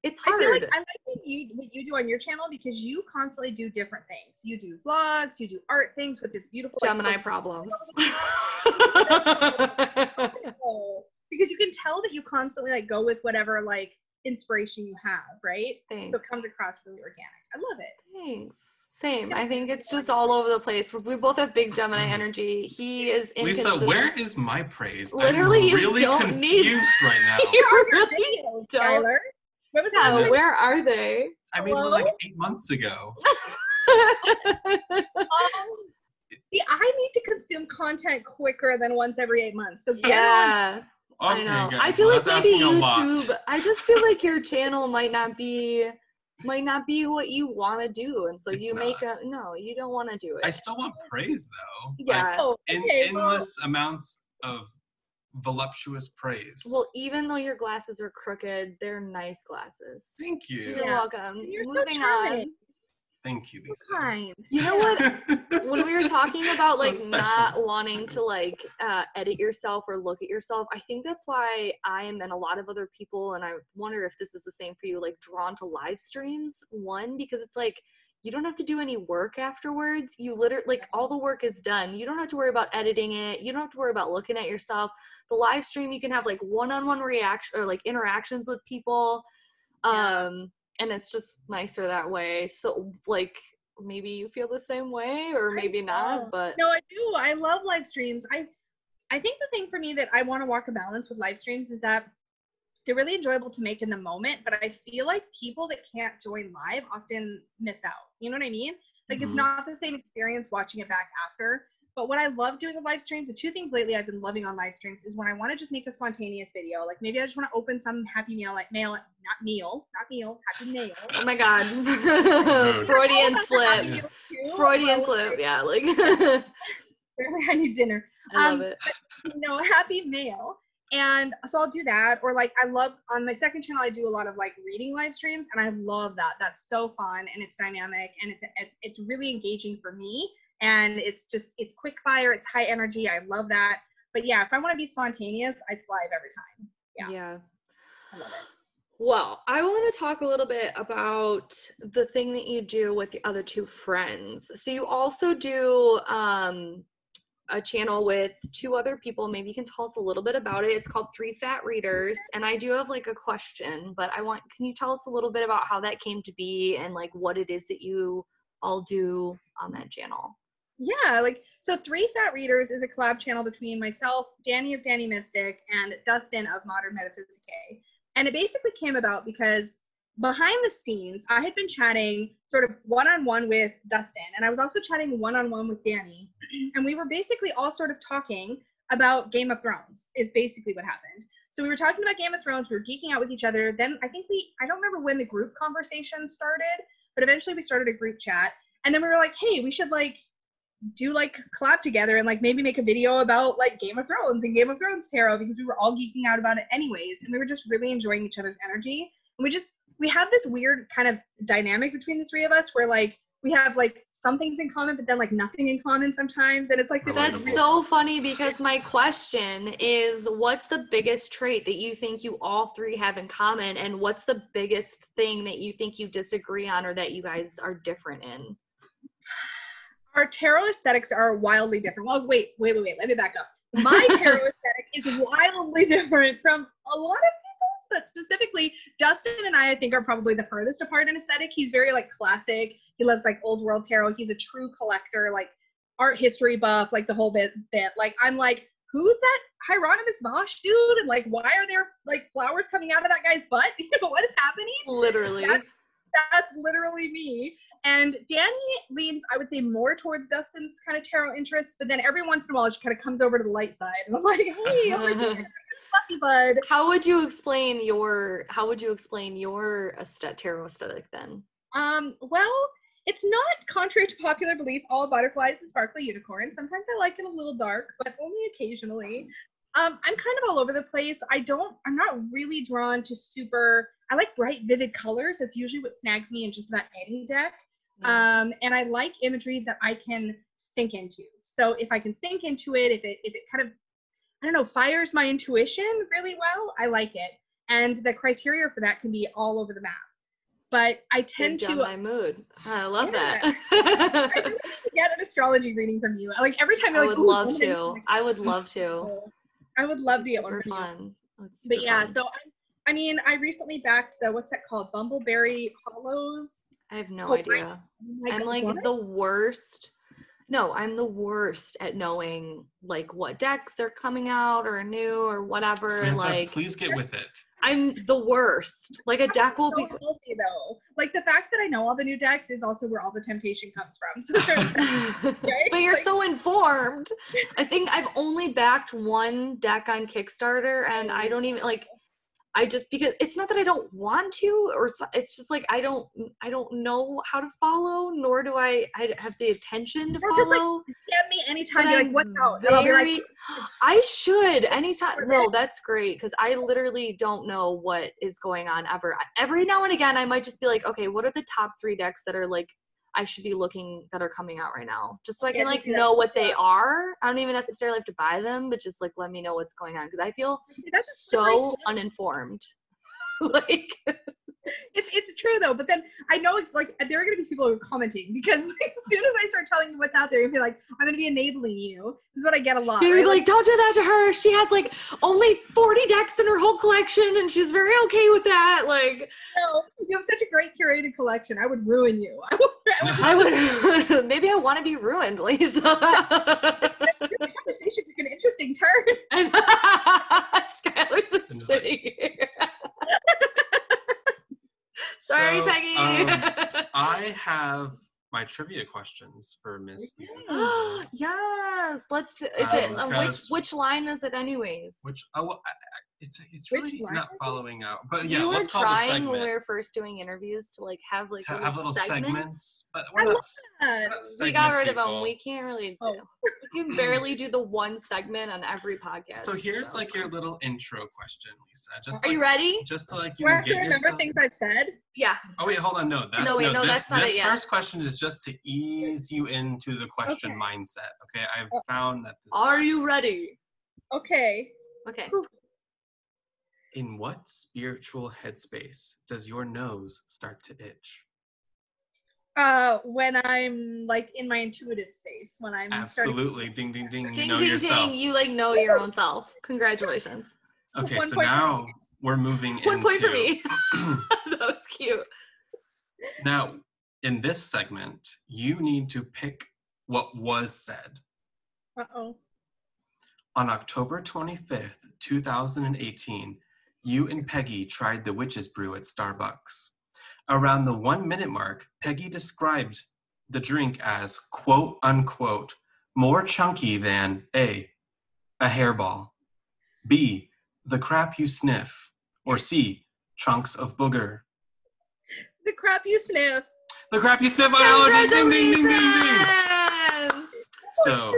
it's hard. I feel like I like what you do on your channel because you constantly do different things. You do vlogs, you do art things with this beautiful Gemini problems. Because you can tell that you constantly like go with whatever like inspiration you have, right? Thanks. So it comes across really organic. I love it. Thanks. Same. I think it's just all over the place. We both have big Gemini energy. He is inconsistent. Lisa, where is my praise? Literally, I'm really confused right now. You really don't. Tyler, what was that? Where are they? I mean, like 8 months ago. See, I need to consume content quicker than once every 8 months. So okay, I know. Guys, I feel like maybe YouTube. I just feel like your channel might not be what you want to do, and so it's you don't want to do it. I still want praise though. Yeah, endless amounts of voluptuous praise. Well, even though your glasses are crooked, they're nice glasses. Thank you. You're welcome. You're moving on. Thank you, Lisa. You're kind. You know what? When we were talking about like so not wanting to like edit yourself or look at yourself, I think that's why I am, and a lot of other people, and I wonder if this is the same for you, like drawn to live streams. One, because it's like you don't have to do any work afterwards. You literally like all the work is done. You don't have to worry about editing it. You don't have to worry about looking at yourself. The live stream, you can have like one-on-one reaction or like interactions with people. And it's just nicer that way. So like maybe you feel the same way or maybe not, but no, I do. I love live streams. I I think the thing for me that I want to walk a balance with live streams is that they're really enjoyable to make in the moment, but I feel like people that can't join live often miss out. You know what I mean? Like it's not the same experience watching it back after. But what I love doing with live streams, the two things lately I've been loving on live streams is when I want to just make a spontaneous video. Like maybe I just want to open some happy meal, like happy meal. Oh my God. Freudian slip. Freudian slip. Yeah. Like apparently I need dinner. I love it. But, you know, happy meal. And so I'll do that. Or like, I love on my second channel, I do a lot of like reading live streams and I love that. That's so fun and it's dynamic and it's really engaging for me. And it's just, it's quick fire. It's high energy. I love that. But yeah, if I want to be spontaneous, I live every time. Yeah. Yeah. I love it. Well, I want to talk a little bit about the thing that you do with the other two friends. So you also do, a channel with two other people. Maybe you can tell us a little bit about it. It's called Three Fat Readers. And I do have like a question, but can you tell us a little bit about how that came to be and like what it is that you all do on that channel? Yeah, like, so Three Fat Readers is a collab channel between myself, Danny of Danny Mystic, and Dustin of Modern Metaphysique. And it basically came about because behind the scenes, I had been chatting sort of one-on-one with Dustin, and I was also chatting one-on-one with Danny. And we were basically all sort of talking about Game of Thrones, is basically what happened. So we were talking about Game of Thrones, we were geeking out with each other. Then I don't remember when the group conversation started, but eventually we started a group chat. And then we were like, hey, we should like do like collab together and like maybe make a video about like Game of Thrones and Game of Thrones tarot, because we were all geeking out about it anyways, and we were just really enjoying each other's energy. And we have this weird kind of dynamic between the three of us where like we have like some things in common but then like nothing in common sometimes, and it's like this. That's so funny, because my question is, what's the biggest trait that you think you all three have in common, and what's the biggest thing that you think you disagree on or that you guys are different in? Our tarot aesthetics are wildly different. Well, wait, let me back up. My tarot aesthetic is wildly different from a lot of people's, but specifically Dustin and I think are probably the furthest apart in aesthetic. He's very like classic. He loves like old world tarot. He's a true collector, like art history buff, like the whole bit. Like I'm like, who's that Hieronymus Bosch dude? And like, why are there like flowers coming out of that guy's butt? You know, what is happening? Literally. That's literally me. And Danny leans, I would say, more towards Dustin's kind of tarot interests, but then every once in a while she kind of comes over to the light side, and I'm like, hey, over here, fluffy bud. How would you explain your tarot aesthetic then? Well, it's not, contrary to popular belief, all butterflies and sparkly unicorns. Sometimes I like it a little dark, but only occasionally. I'm kind of all over the place. I'm not really drawn to I like bright, vivid colors. That's usually what snags me in just about any deck. And I like imagery that I can sink into. So if I can sink into it, if it kind of, I don't know, fires my intuition really well, I like it. And the criteria for that can be all over the map. But I tend to my mood. I love that. I really need to get an astrology reading from you. Like every time you're like, I would love to get one from you. But yeah, so I mean, I recently backed the, what's that called? Bumbleberry Hollows. I have no idea. I'm like the worst. No, I'm the worst at knowing like what decks are coming out or new or whatever. Samantha, like, please get with it. I'm the worst. Like a deck will be healthy though. Like the fact that I know all the new decks is also where all the temptation comes from. So right? But you're like, so informed. I think I've only backed one deck on Kickstarter, and I don't even like. I just, because it's not that I don't want to, or it's just like, I don't know how to follow, nor do I have the attention to follow. Just like, get me anytime you're like, what's out? And I'll be like, I should anytime. No, that's great. Cause I literally don't know what is going on ever. Every now and again, I might just be like, okay, what are the top three decks that are like, I should be looking that are coming out right now, just so I can like know what they are. I don't even necessarily have to buy them, but just like let me know what's going on, because I feel so uninformed. Like it's true though, but then I know it's like there are gonna be people who are commenting, because like, as soon as I start telling you what's out there, you'll be like, I'm gonna be enabling you. This is what I get a lot. You're right? Like, don't do that to her. She has like only 40 decks in her whole collection, and she's very okay with that. Like, no, you have such a great curated collection. I would ruin you. I would. Maybe I want to be ruined, Lisa. conversation took an interesting turn. And Skylar's just sitting here. Sorry, so, Peggy. I have my trivia questions for Miss Lisa. Yes, let's do which line is it anyways? It's really not following out, but yeah, let's call it a segment. We were trying when we were first doing interviews to have little segments, but we're not segment. We got rid of them. We can't really do. We can barely do the one segment on every podcast. So here's your little intro question, Lisa. Are you ready? Just to you can get yourself. Remember things I've said. Yeah. Oh wait, hold on. No, that's not it yet. This first question is just to ease you into the question mindset. Okay, I've found that. Are you ready? Okay. Okay. In what spiritual headspace does your nose start to itch? When I'm in my intuitive space, when I'm absolutely ding ding ding. Ding ding ding! You know your own self. Congratulations. Okay, so now we're moving into 1 point for me. That was cute. Now, in this segment, you need to pick what was said. On October 25th, 2018. You and Peggy tried the witch's brew at Starbucks. Around the 1 minute mark, Peggy described the drink as, quote unquote, more chunky than A, hairball, B, the crap you sniff, or C, chunks of booger. The crap you sniff. The crap you sniff. Congratulations! Ding, ding, ding, ding, ding. So.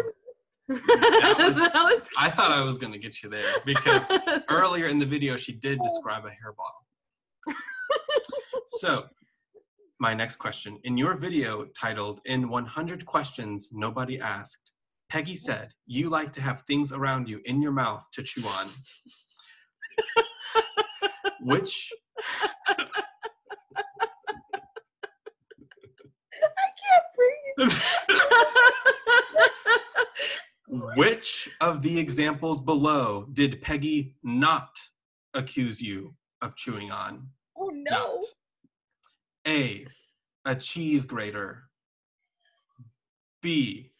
That was I thought I was going to get you there because earlier in the video she did describe a hairball. So, my next question. In your video titled, In 100 Questions Nobody Asked, Peggy said, you like to have things around you in your mouth to chew on. Which... I can't breathe. Which of the examples below did Peggy not accuse you of chewing on? Oh, no. Not. A, a cheese grater. B,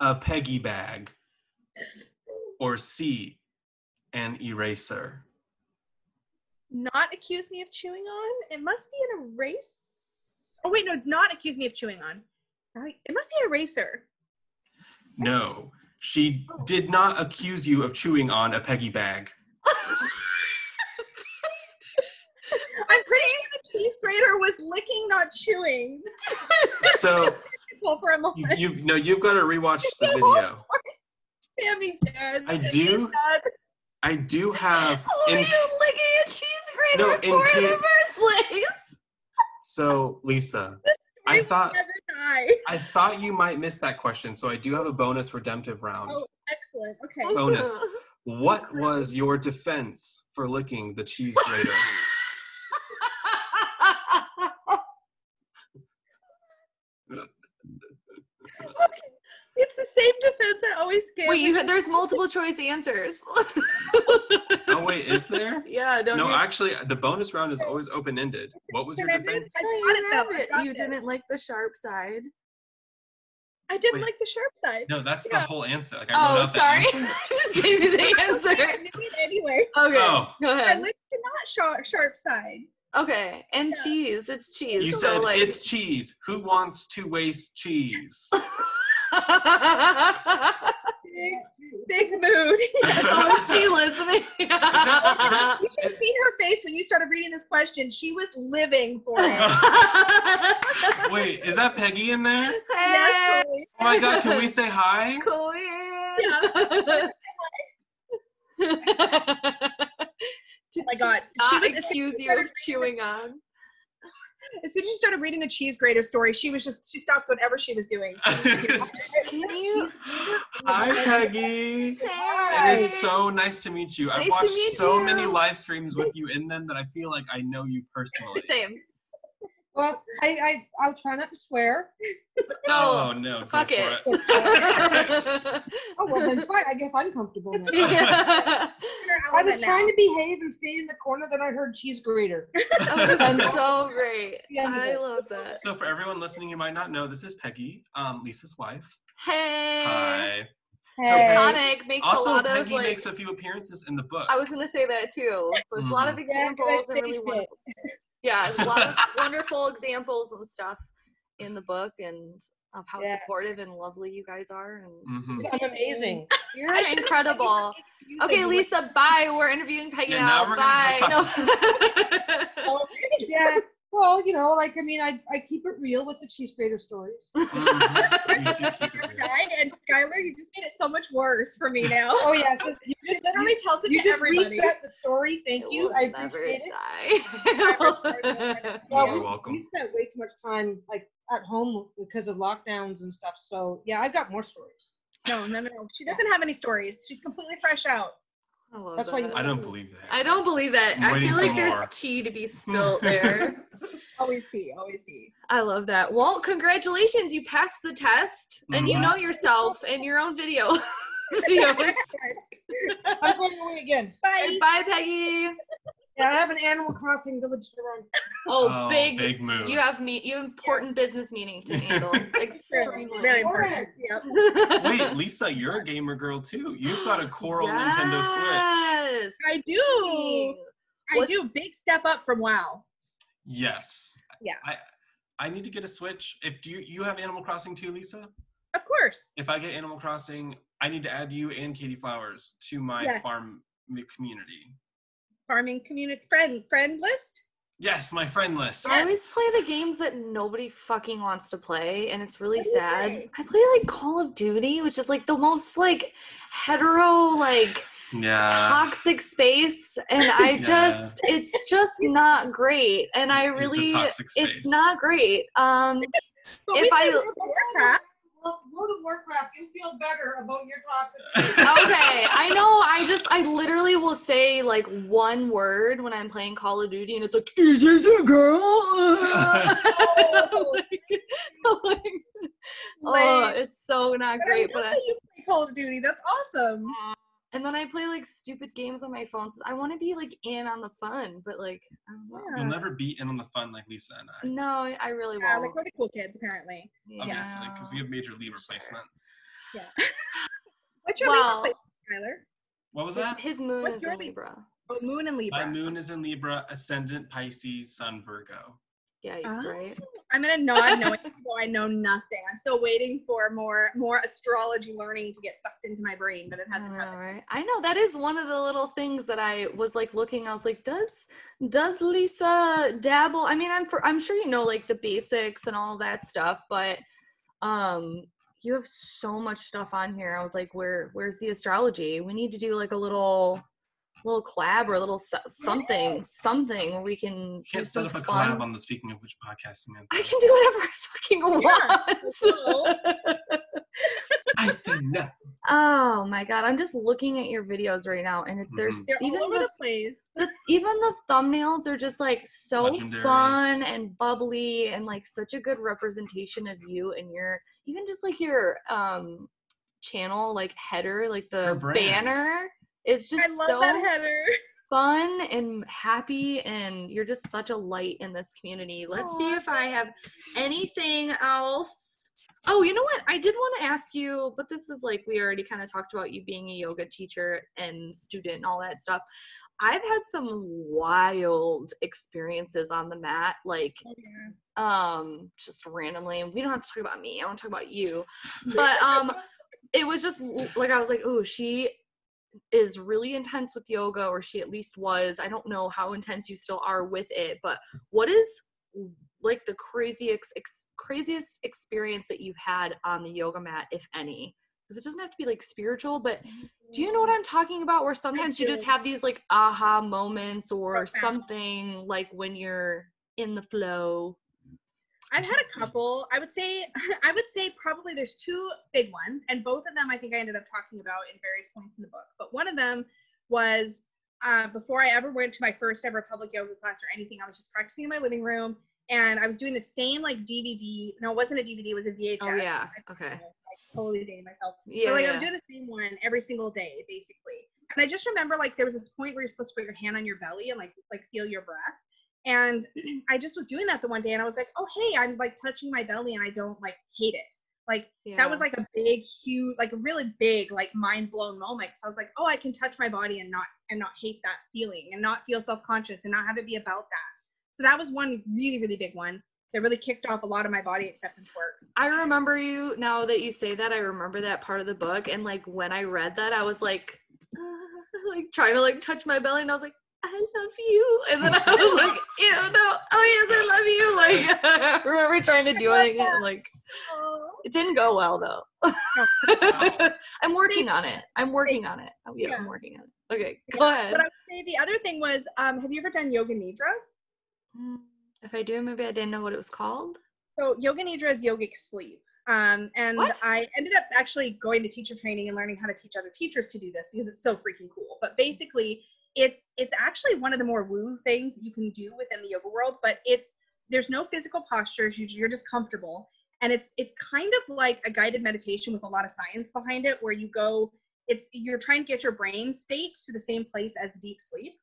a Peggy bag. Or C, an eraser. Not accuse me of chewing on? It must be an eraser. Oh, wait, no, not accuse me of chewing on. It must be an eraser. No, she did not accuse you of chewing on a Peggy bag. I'm pretty sure the cheese grater was licking, not chewing. So, you've got to rewatch the video. Sammy's dead. I do have... Who are you licking a cheese grater for in the first place? So, Lisa, I thought you might miss that question, so I do have a bonus redemptive round. Oh, excellent. Okay. Bonus. What was your defense for licking the cheese grater? Okay. It's the same defense I always give. Wait, there's multiple choice answers. Oh, wait, is there? Yeah. Actually, the bonus round is always open-ended. What was your defense? You didn't like the sharp side. I didn't like the sharp side. No, that's the whole answer. Sorry. I just gave you the answer. I knew it anyway. Okay, go ahead. I liked the sharp side. Okay, and cheese. It's cheese. You said it's cheese. Who wants to waste cheese? big mood. Oh, she listening. You should have seen her face when you started reading this question. She was living for it. Wait, is that Peggy in there? Hey. Yes, Chloe. Oh my God, can we say hi? Chloe. Oh my God. She was accused you of chewing on. As soon as she started reading the cheese grater story, she stopped whatever she was doing. Hi, Peggy. Hey. It is so nice to meet you. Nice I've watched so you. Many live streams with you in them that I feel like I know you personally. Same. Well, I'll try not to swear. Oh no, fuck go it. For it. Oh well, then fine. I guess I'm comfortable now. Yeah. I was trying to behave and stay in the corner, then I heard cheese grater. That was so great. Yeah, I love that. So for everyone listening, you might not know, this is Peggy, Lisa's wife. Hey. Hi. Hey. So Peggy, makes also, a lot of, Peggy makes a few appearances in the book. I was going to say that too. There's a lot of examples and really wonderful. Yeah, a lot of wonderful examples and stuff in the book, and of how supportive and lovely you guys are. And I'm amazing. You're incredible. Okay, Lisa, bye. We're interviewing Peggy now. We're bye. No. Yeah. Well, you know, like, I mean, I keep it real with the cheese grater stories. You do keep it real. And Skylar, you just made it so much worse for me now. Oh, yes. Yeah, so you just literally tells it to everybody. You just reset the story. Thank you. I appreciate it. Well, you're welcome. We spent way too much time, like, at home because of lockdowns and stuff. So, yeah, I've got more stories. No. She doesn't have any stories. She's completely fresh out. That's that. Why I don't believe that. I don't believe that. I feel like there's tea to be spilled there. Always tea. I love that. Well, congratulations. You passed the test and you know yourself in your own video. I'm going away again. Bye. Bye, Peggy. Yeah, I have an Animal Crossing village to run. Oh, big move. You have you have important business meeting to handle. Extremely very important. Yep. Wait, Lisa, you're a gamer girl too. You've got a coral Nintendo Switch. Yes, I do. I do. Big step up from WoW. Yes. Yeah. I need to get a Switch. Do you have Animal Crossing too, Lisa? Of course. If I get Animal Crossing, I need to add you and Katie Flowers to my farm community. Farming community friend list? Yes, my friend list. I always play the games that nobody fucking wants to play, and it's really sad. I play like Call of Duty, which is like the most like hetero, like toxic space, and I just it's just not great. And I really it's not great. But if I World of Warcraft, you feel better about your toxicity. Okay, I know. I literally will say like one word when I'm playing Call of Duty, and it's like, "Is this a girl?" Oh, it's so not great. But you play Call of Duty. That's awesome. And then I play like stupid games on my phone. So I want to be like in on the fun, but like I don't know. You'll never be in on the fun like Lisa and I. No, I really won't. Yeah, like we're the cool kids apparently. Obviously, because we have major leave replacements. Yeah. What's your Libra replacement, Tyler? What was that? His moon is in Libra. Oh, moon in Libra. My moon is in Libra, ascendant Pisces, sun Virgo. Yeah, that's right. I'm gonna nod knowing though I know nothing. I'm still waiting for more astrology learning to get sucked into my brain, but it hasn't happened. Right. I know that is one of the little things that I was like looking. I was like, does Lisa dabble? I mean, I'm sure you know like the basics and all that stuff, but you have so much stuff on here. I was like, where's the astrology? We need to do like a little collab or a little something where we can do some fun. Can't set up a collab on the Speaking of Which podcast, Samantha. I can do whatever I fucking want. I say no. Oh my god, I'm just looking at your videos right now, and there's even all over the place. Even the thumbnails are just like so legendary, fun and bubbly, and like such a good representation of you and your even just like your channel like header, like the banner. It's just I love so that header. Fun and happy, and you're just such a light in this community. Let's see if I have anything else. Oh, you know what? I did want to ask you, but this is like we already kind of talked about you being a yoga teacher and student and all that stuff. I've had some wild experiences on the mat, like just randomly. And we don't have to talk about me. I want to talk about you. But it was just like I was like, ooh, she is really intense with yoga, or she at least was. I don't know how intense you still are with it, but what is like the craziest experience that you've had on the yoga mat, if any? Because it doesn't have to be like spiritual, but do you know what I'm talking about, where sometimes you just have these like aha moments or something like when you're in the flow? I've had a couple. I would say probably there's two big ones, and both of them I think I ended up talking about in various points in the book. But one of them was before I ever went to my first ever public yoga class or anything. I was just practicing in my living room, and I was doing the same like DVD. No, it wasn't a DVD. It was a VHS. Oh yeah. Okay. I totally dated myself. Yeah. But, like, I was doing the same one every single day, basically. And I just remember like there was this point where you're supposed to put your hand on your belly and like feel your breath. And I just was doing that the one day, and I was like, oh, hey, I'm like touching my belly and I don't like hate it. Like, yeah. That was like a big, huge, like a really big, like mind blown moment. So I was like, oh, I can touch my body and not hate that feeling and not feel self-conscious and not have it be about that. So that was one really, really big one that really kicked off a lot of my body acceptance work. I remember you, now that you say that, I remember that part of the book. And like, when I read that, I was like trying to like touch my belly, and I was like, I love you. And then I was like, ew, no, oh yes, I love you. Like, remember trying to do it, and like, it didn't go well though. No. I'm working on it. Oh yeah, I'm working on it. Okay, go ahead. But I would say the other thing was, have you ever done yoga nidra? If I do, maybe I didn't know what it was called. So yoga nidra is yogic sleep. And what? I ended up actually going to teacher training and learning how to teach other teachers to do this because it's so freaking cool. But basically, it's actually one of the more woo things that you can do within the yoga world, but there's no physical postures. You're just comfortable. And it's kind of like a guided meditation with a lot of science behind it, where you go, you're trying to get your brain state to the same place as deep sleep.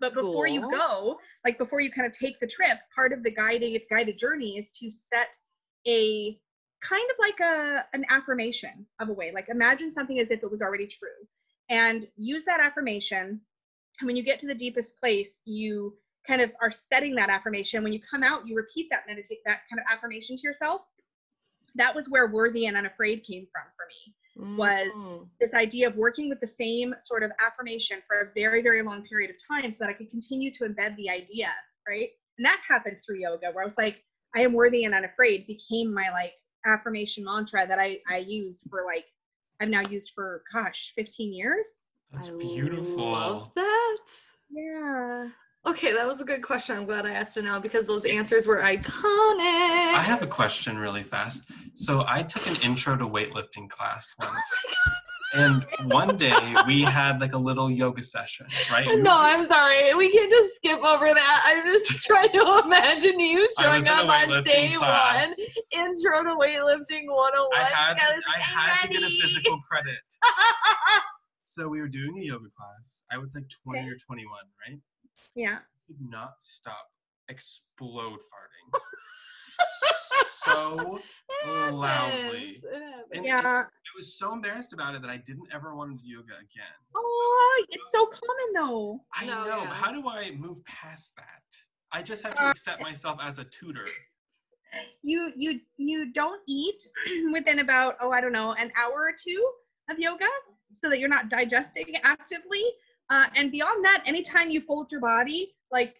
But before cool. you go, like before you kind of take the trip, part of the guided journey is to set a kind of like an affirmation of a way, like imagine something as if it was already true. And use that affirmation. And when you get to the deepest place, you kind of are setting that affirmation. When you come out, you repeat that kind of affirmation to yourself. That was where worthy and unafraid came from for me, was this idea of working with the same sort of affirmation for a very, very long period of time so that I could continue to embed the idea, right? And that happened through yoga, where I was like, I am worthy and unafraid became my like affirmation mantra that I used for like, I've now used for, gosh, 15 years. That's beautiful. I love that. Yeah. Okay, that was a good question. I'm glad I asked it now, because those answers were iconic. I have a question really fast. So I took an intro to weightlifting class once. Oh my God. And one day we had like a little yoga session, right? No, I'm sorry. We can't just skip over that. I'm just trying to imagine you showing up on day class. One. Intro to weightlifting 101. I had to get a physical credit. So we were doing a yoga class. I was like 20 or 21, right? Yeah. I could not stop explode farting so loudly. And yeah. I was so embarrassed about it that I didn't ever want to do yoga again. Oh, it's so common though. I know. Yeah. But how do I move past that? I just have to accept myself as a tutor. You don't eat within about, I don't know, an hour or two of yoga so that you're not digesting actively. And beyond that, anytime you fold your body, like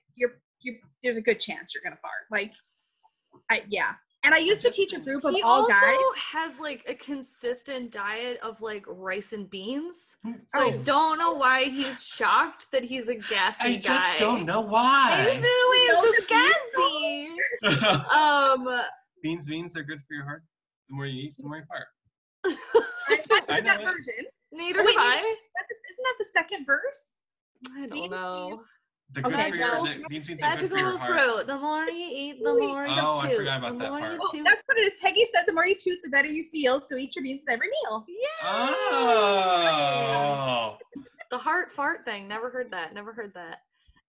there's a good chance you're gonna fart. Like, yeah. And I used to teach a group of all guys. He also has like a consistent diet of like rice and beans. So I don't know why he's shocked that he's a gassy guy. I just don't know why. I just don't know why I'm so gassy. Beans are good for your heart. The more you eat, the more you fart. I know that version. Neither have I. Isn't that the second verse? I don't know. The good magical fruit. The more you eat, the more you toot. Oh, I forgot about that part. Oh, that's what it is. Peggy said the more you toot, the better you feel. So eat your beans with every meal. Yeah. Oh. The heart fart thing. Never heard that.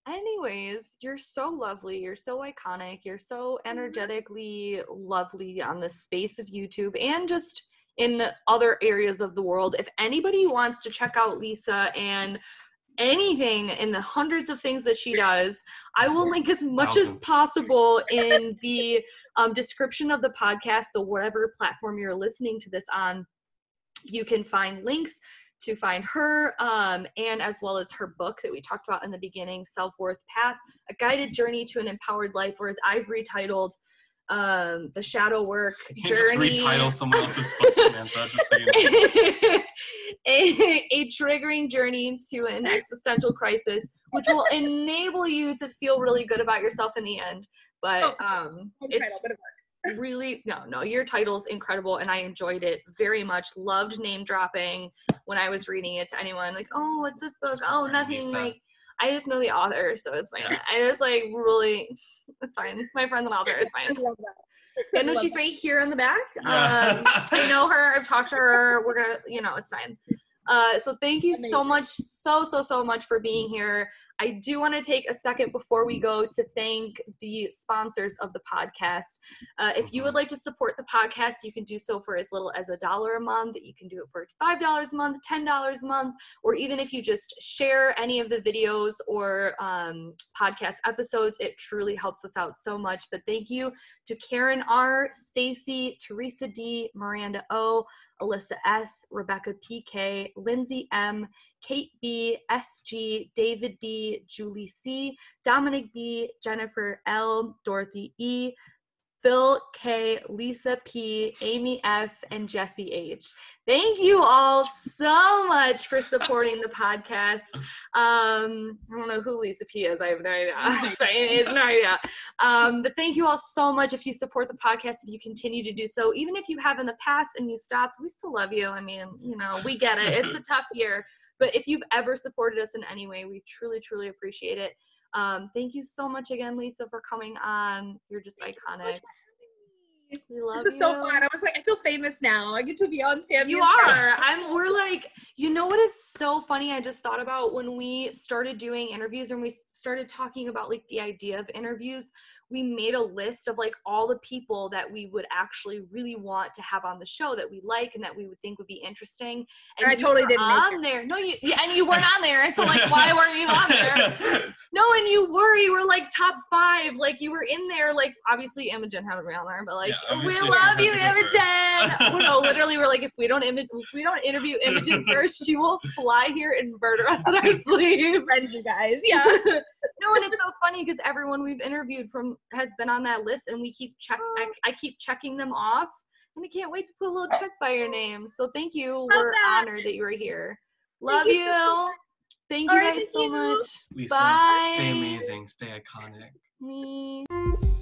Anyways, you're so lovely. You're so iconic. You're so energetically lovely on the space of YouTube and just in other areas of the world. If anybody wants to check out Lisa and anything in the hundreds of things that she does, I will link as much as possible in the description of the podcast. So whatever platform you're listening to this on, you can find links to find her, and as well as her book that we talked about in the beginning, Self-Worth Path, A Guided Journey to an Empowered Life, or as I've retitled, the shadow work journey. Just retitle someone else's book, Samantha, just so you know. A triggering journey to an existential crisis, which will enable you to feel really good about yourself in the end. But it works. Really, no, your title's incredible, and I enjoyed it very much. Loved name dropping when I was reading it to anyone. Like, oh, what's this book? Oh, nothing. Lisa. Like, I just know the author, so it's fine. Yeah. I was like, really, it's fine. My friend's an author, it's fine. I love that. I know she's right here in the back. Yeah. I know her. I've talked to her. We're going to, it's fine. So thank you so much for being here. I do want to take a second before we go to thank the sponsors of the podcast. If you would like to support the podcast, you can do so for as little as $1 a month. You can do it for $5 a month, $10 a month, or even if you just share any of the videos or podcast episodes, it truly helps us out so much. But thank you to Karen R., Stacy, Teresa D., Miranda O., Alyssa S., Rebecca PK, Lindsay M., Kate B., SG, David B., Julie C., Dominic B., Jennifer L., Dorothy E., Phil K., Lisa P., Amy F., and Jesse H. Thank you all so much for supporting the podcast. I don't know who Lisa P is. I have no idea. But thank you all so much. If you support the podcast, if you continue to do so, even if you have in the past and you stopped, we still love you. I mean, you know, we get it. It's a tough year. But if you've ever supported us in any way, we truly, truly appreciate it. Thank you so much again, Lisa, for coming on. You're just iconic. We love you. This was so fun. I was like, I feel famous now. I get to be on Sam. You are. We're like, you know what is so funny? I just thought about when we started doing interviews and we started talking about like the idea of interviews, we made a list of like all the people that we would actually really want to have on the show that we like and that we would think would be interesting. And I totally didn't on there. No, and you weren't on there. So like, why weren't you on there? No, and you were like top 5. Like you were in there. Like obviously Imogen haven't been on there, but like, yeah. We love you, Imogen. No, literally, we're like, if we don't interview Imogen first, she will fly here and murder us in our sleep. Friends, you guys, yeah. No, and it's so funny because everyone we've interviewed from has been on that list, and we keep I keep checking them off, and I can't wait to put a little check by your name. So thank you. Honored that you were here. Love you. Thank you guys so much. Lisa, bye. Stay amazing. Stay iconic. Me.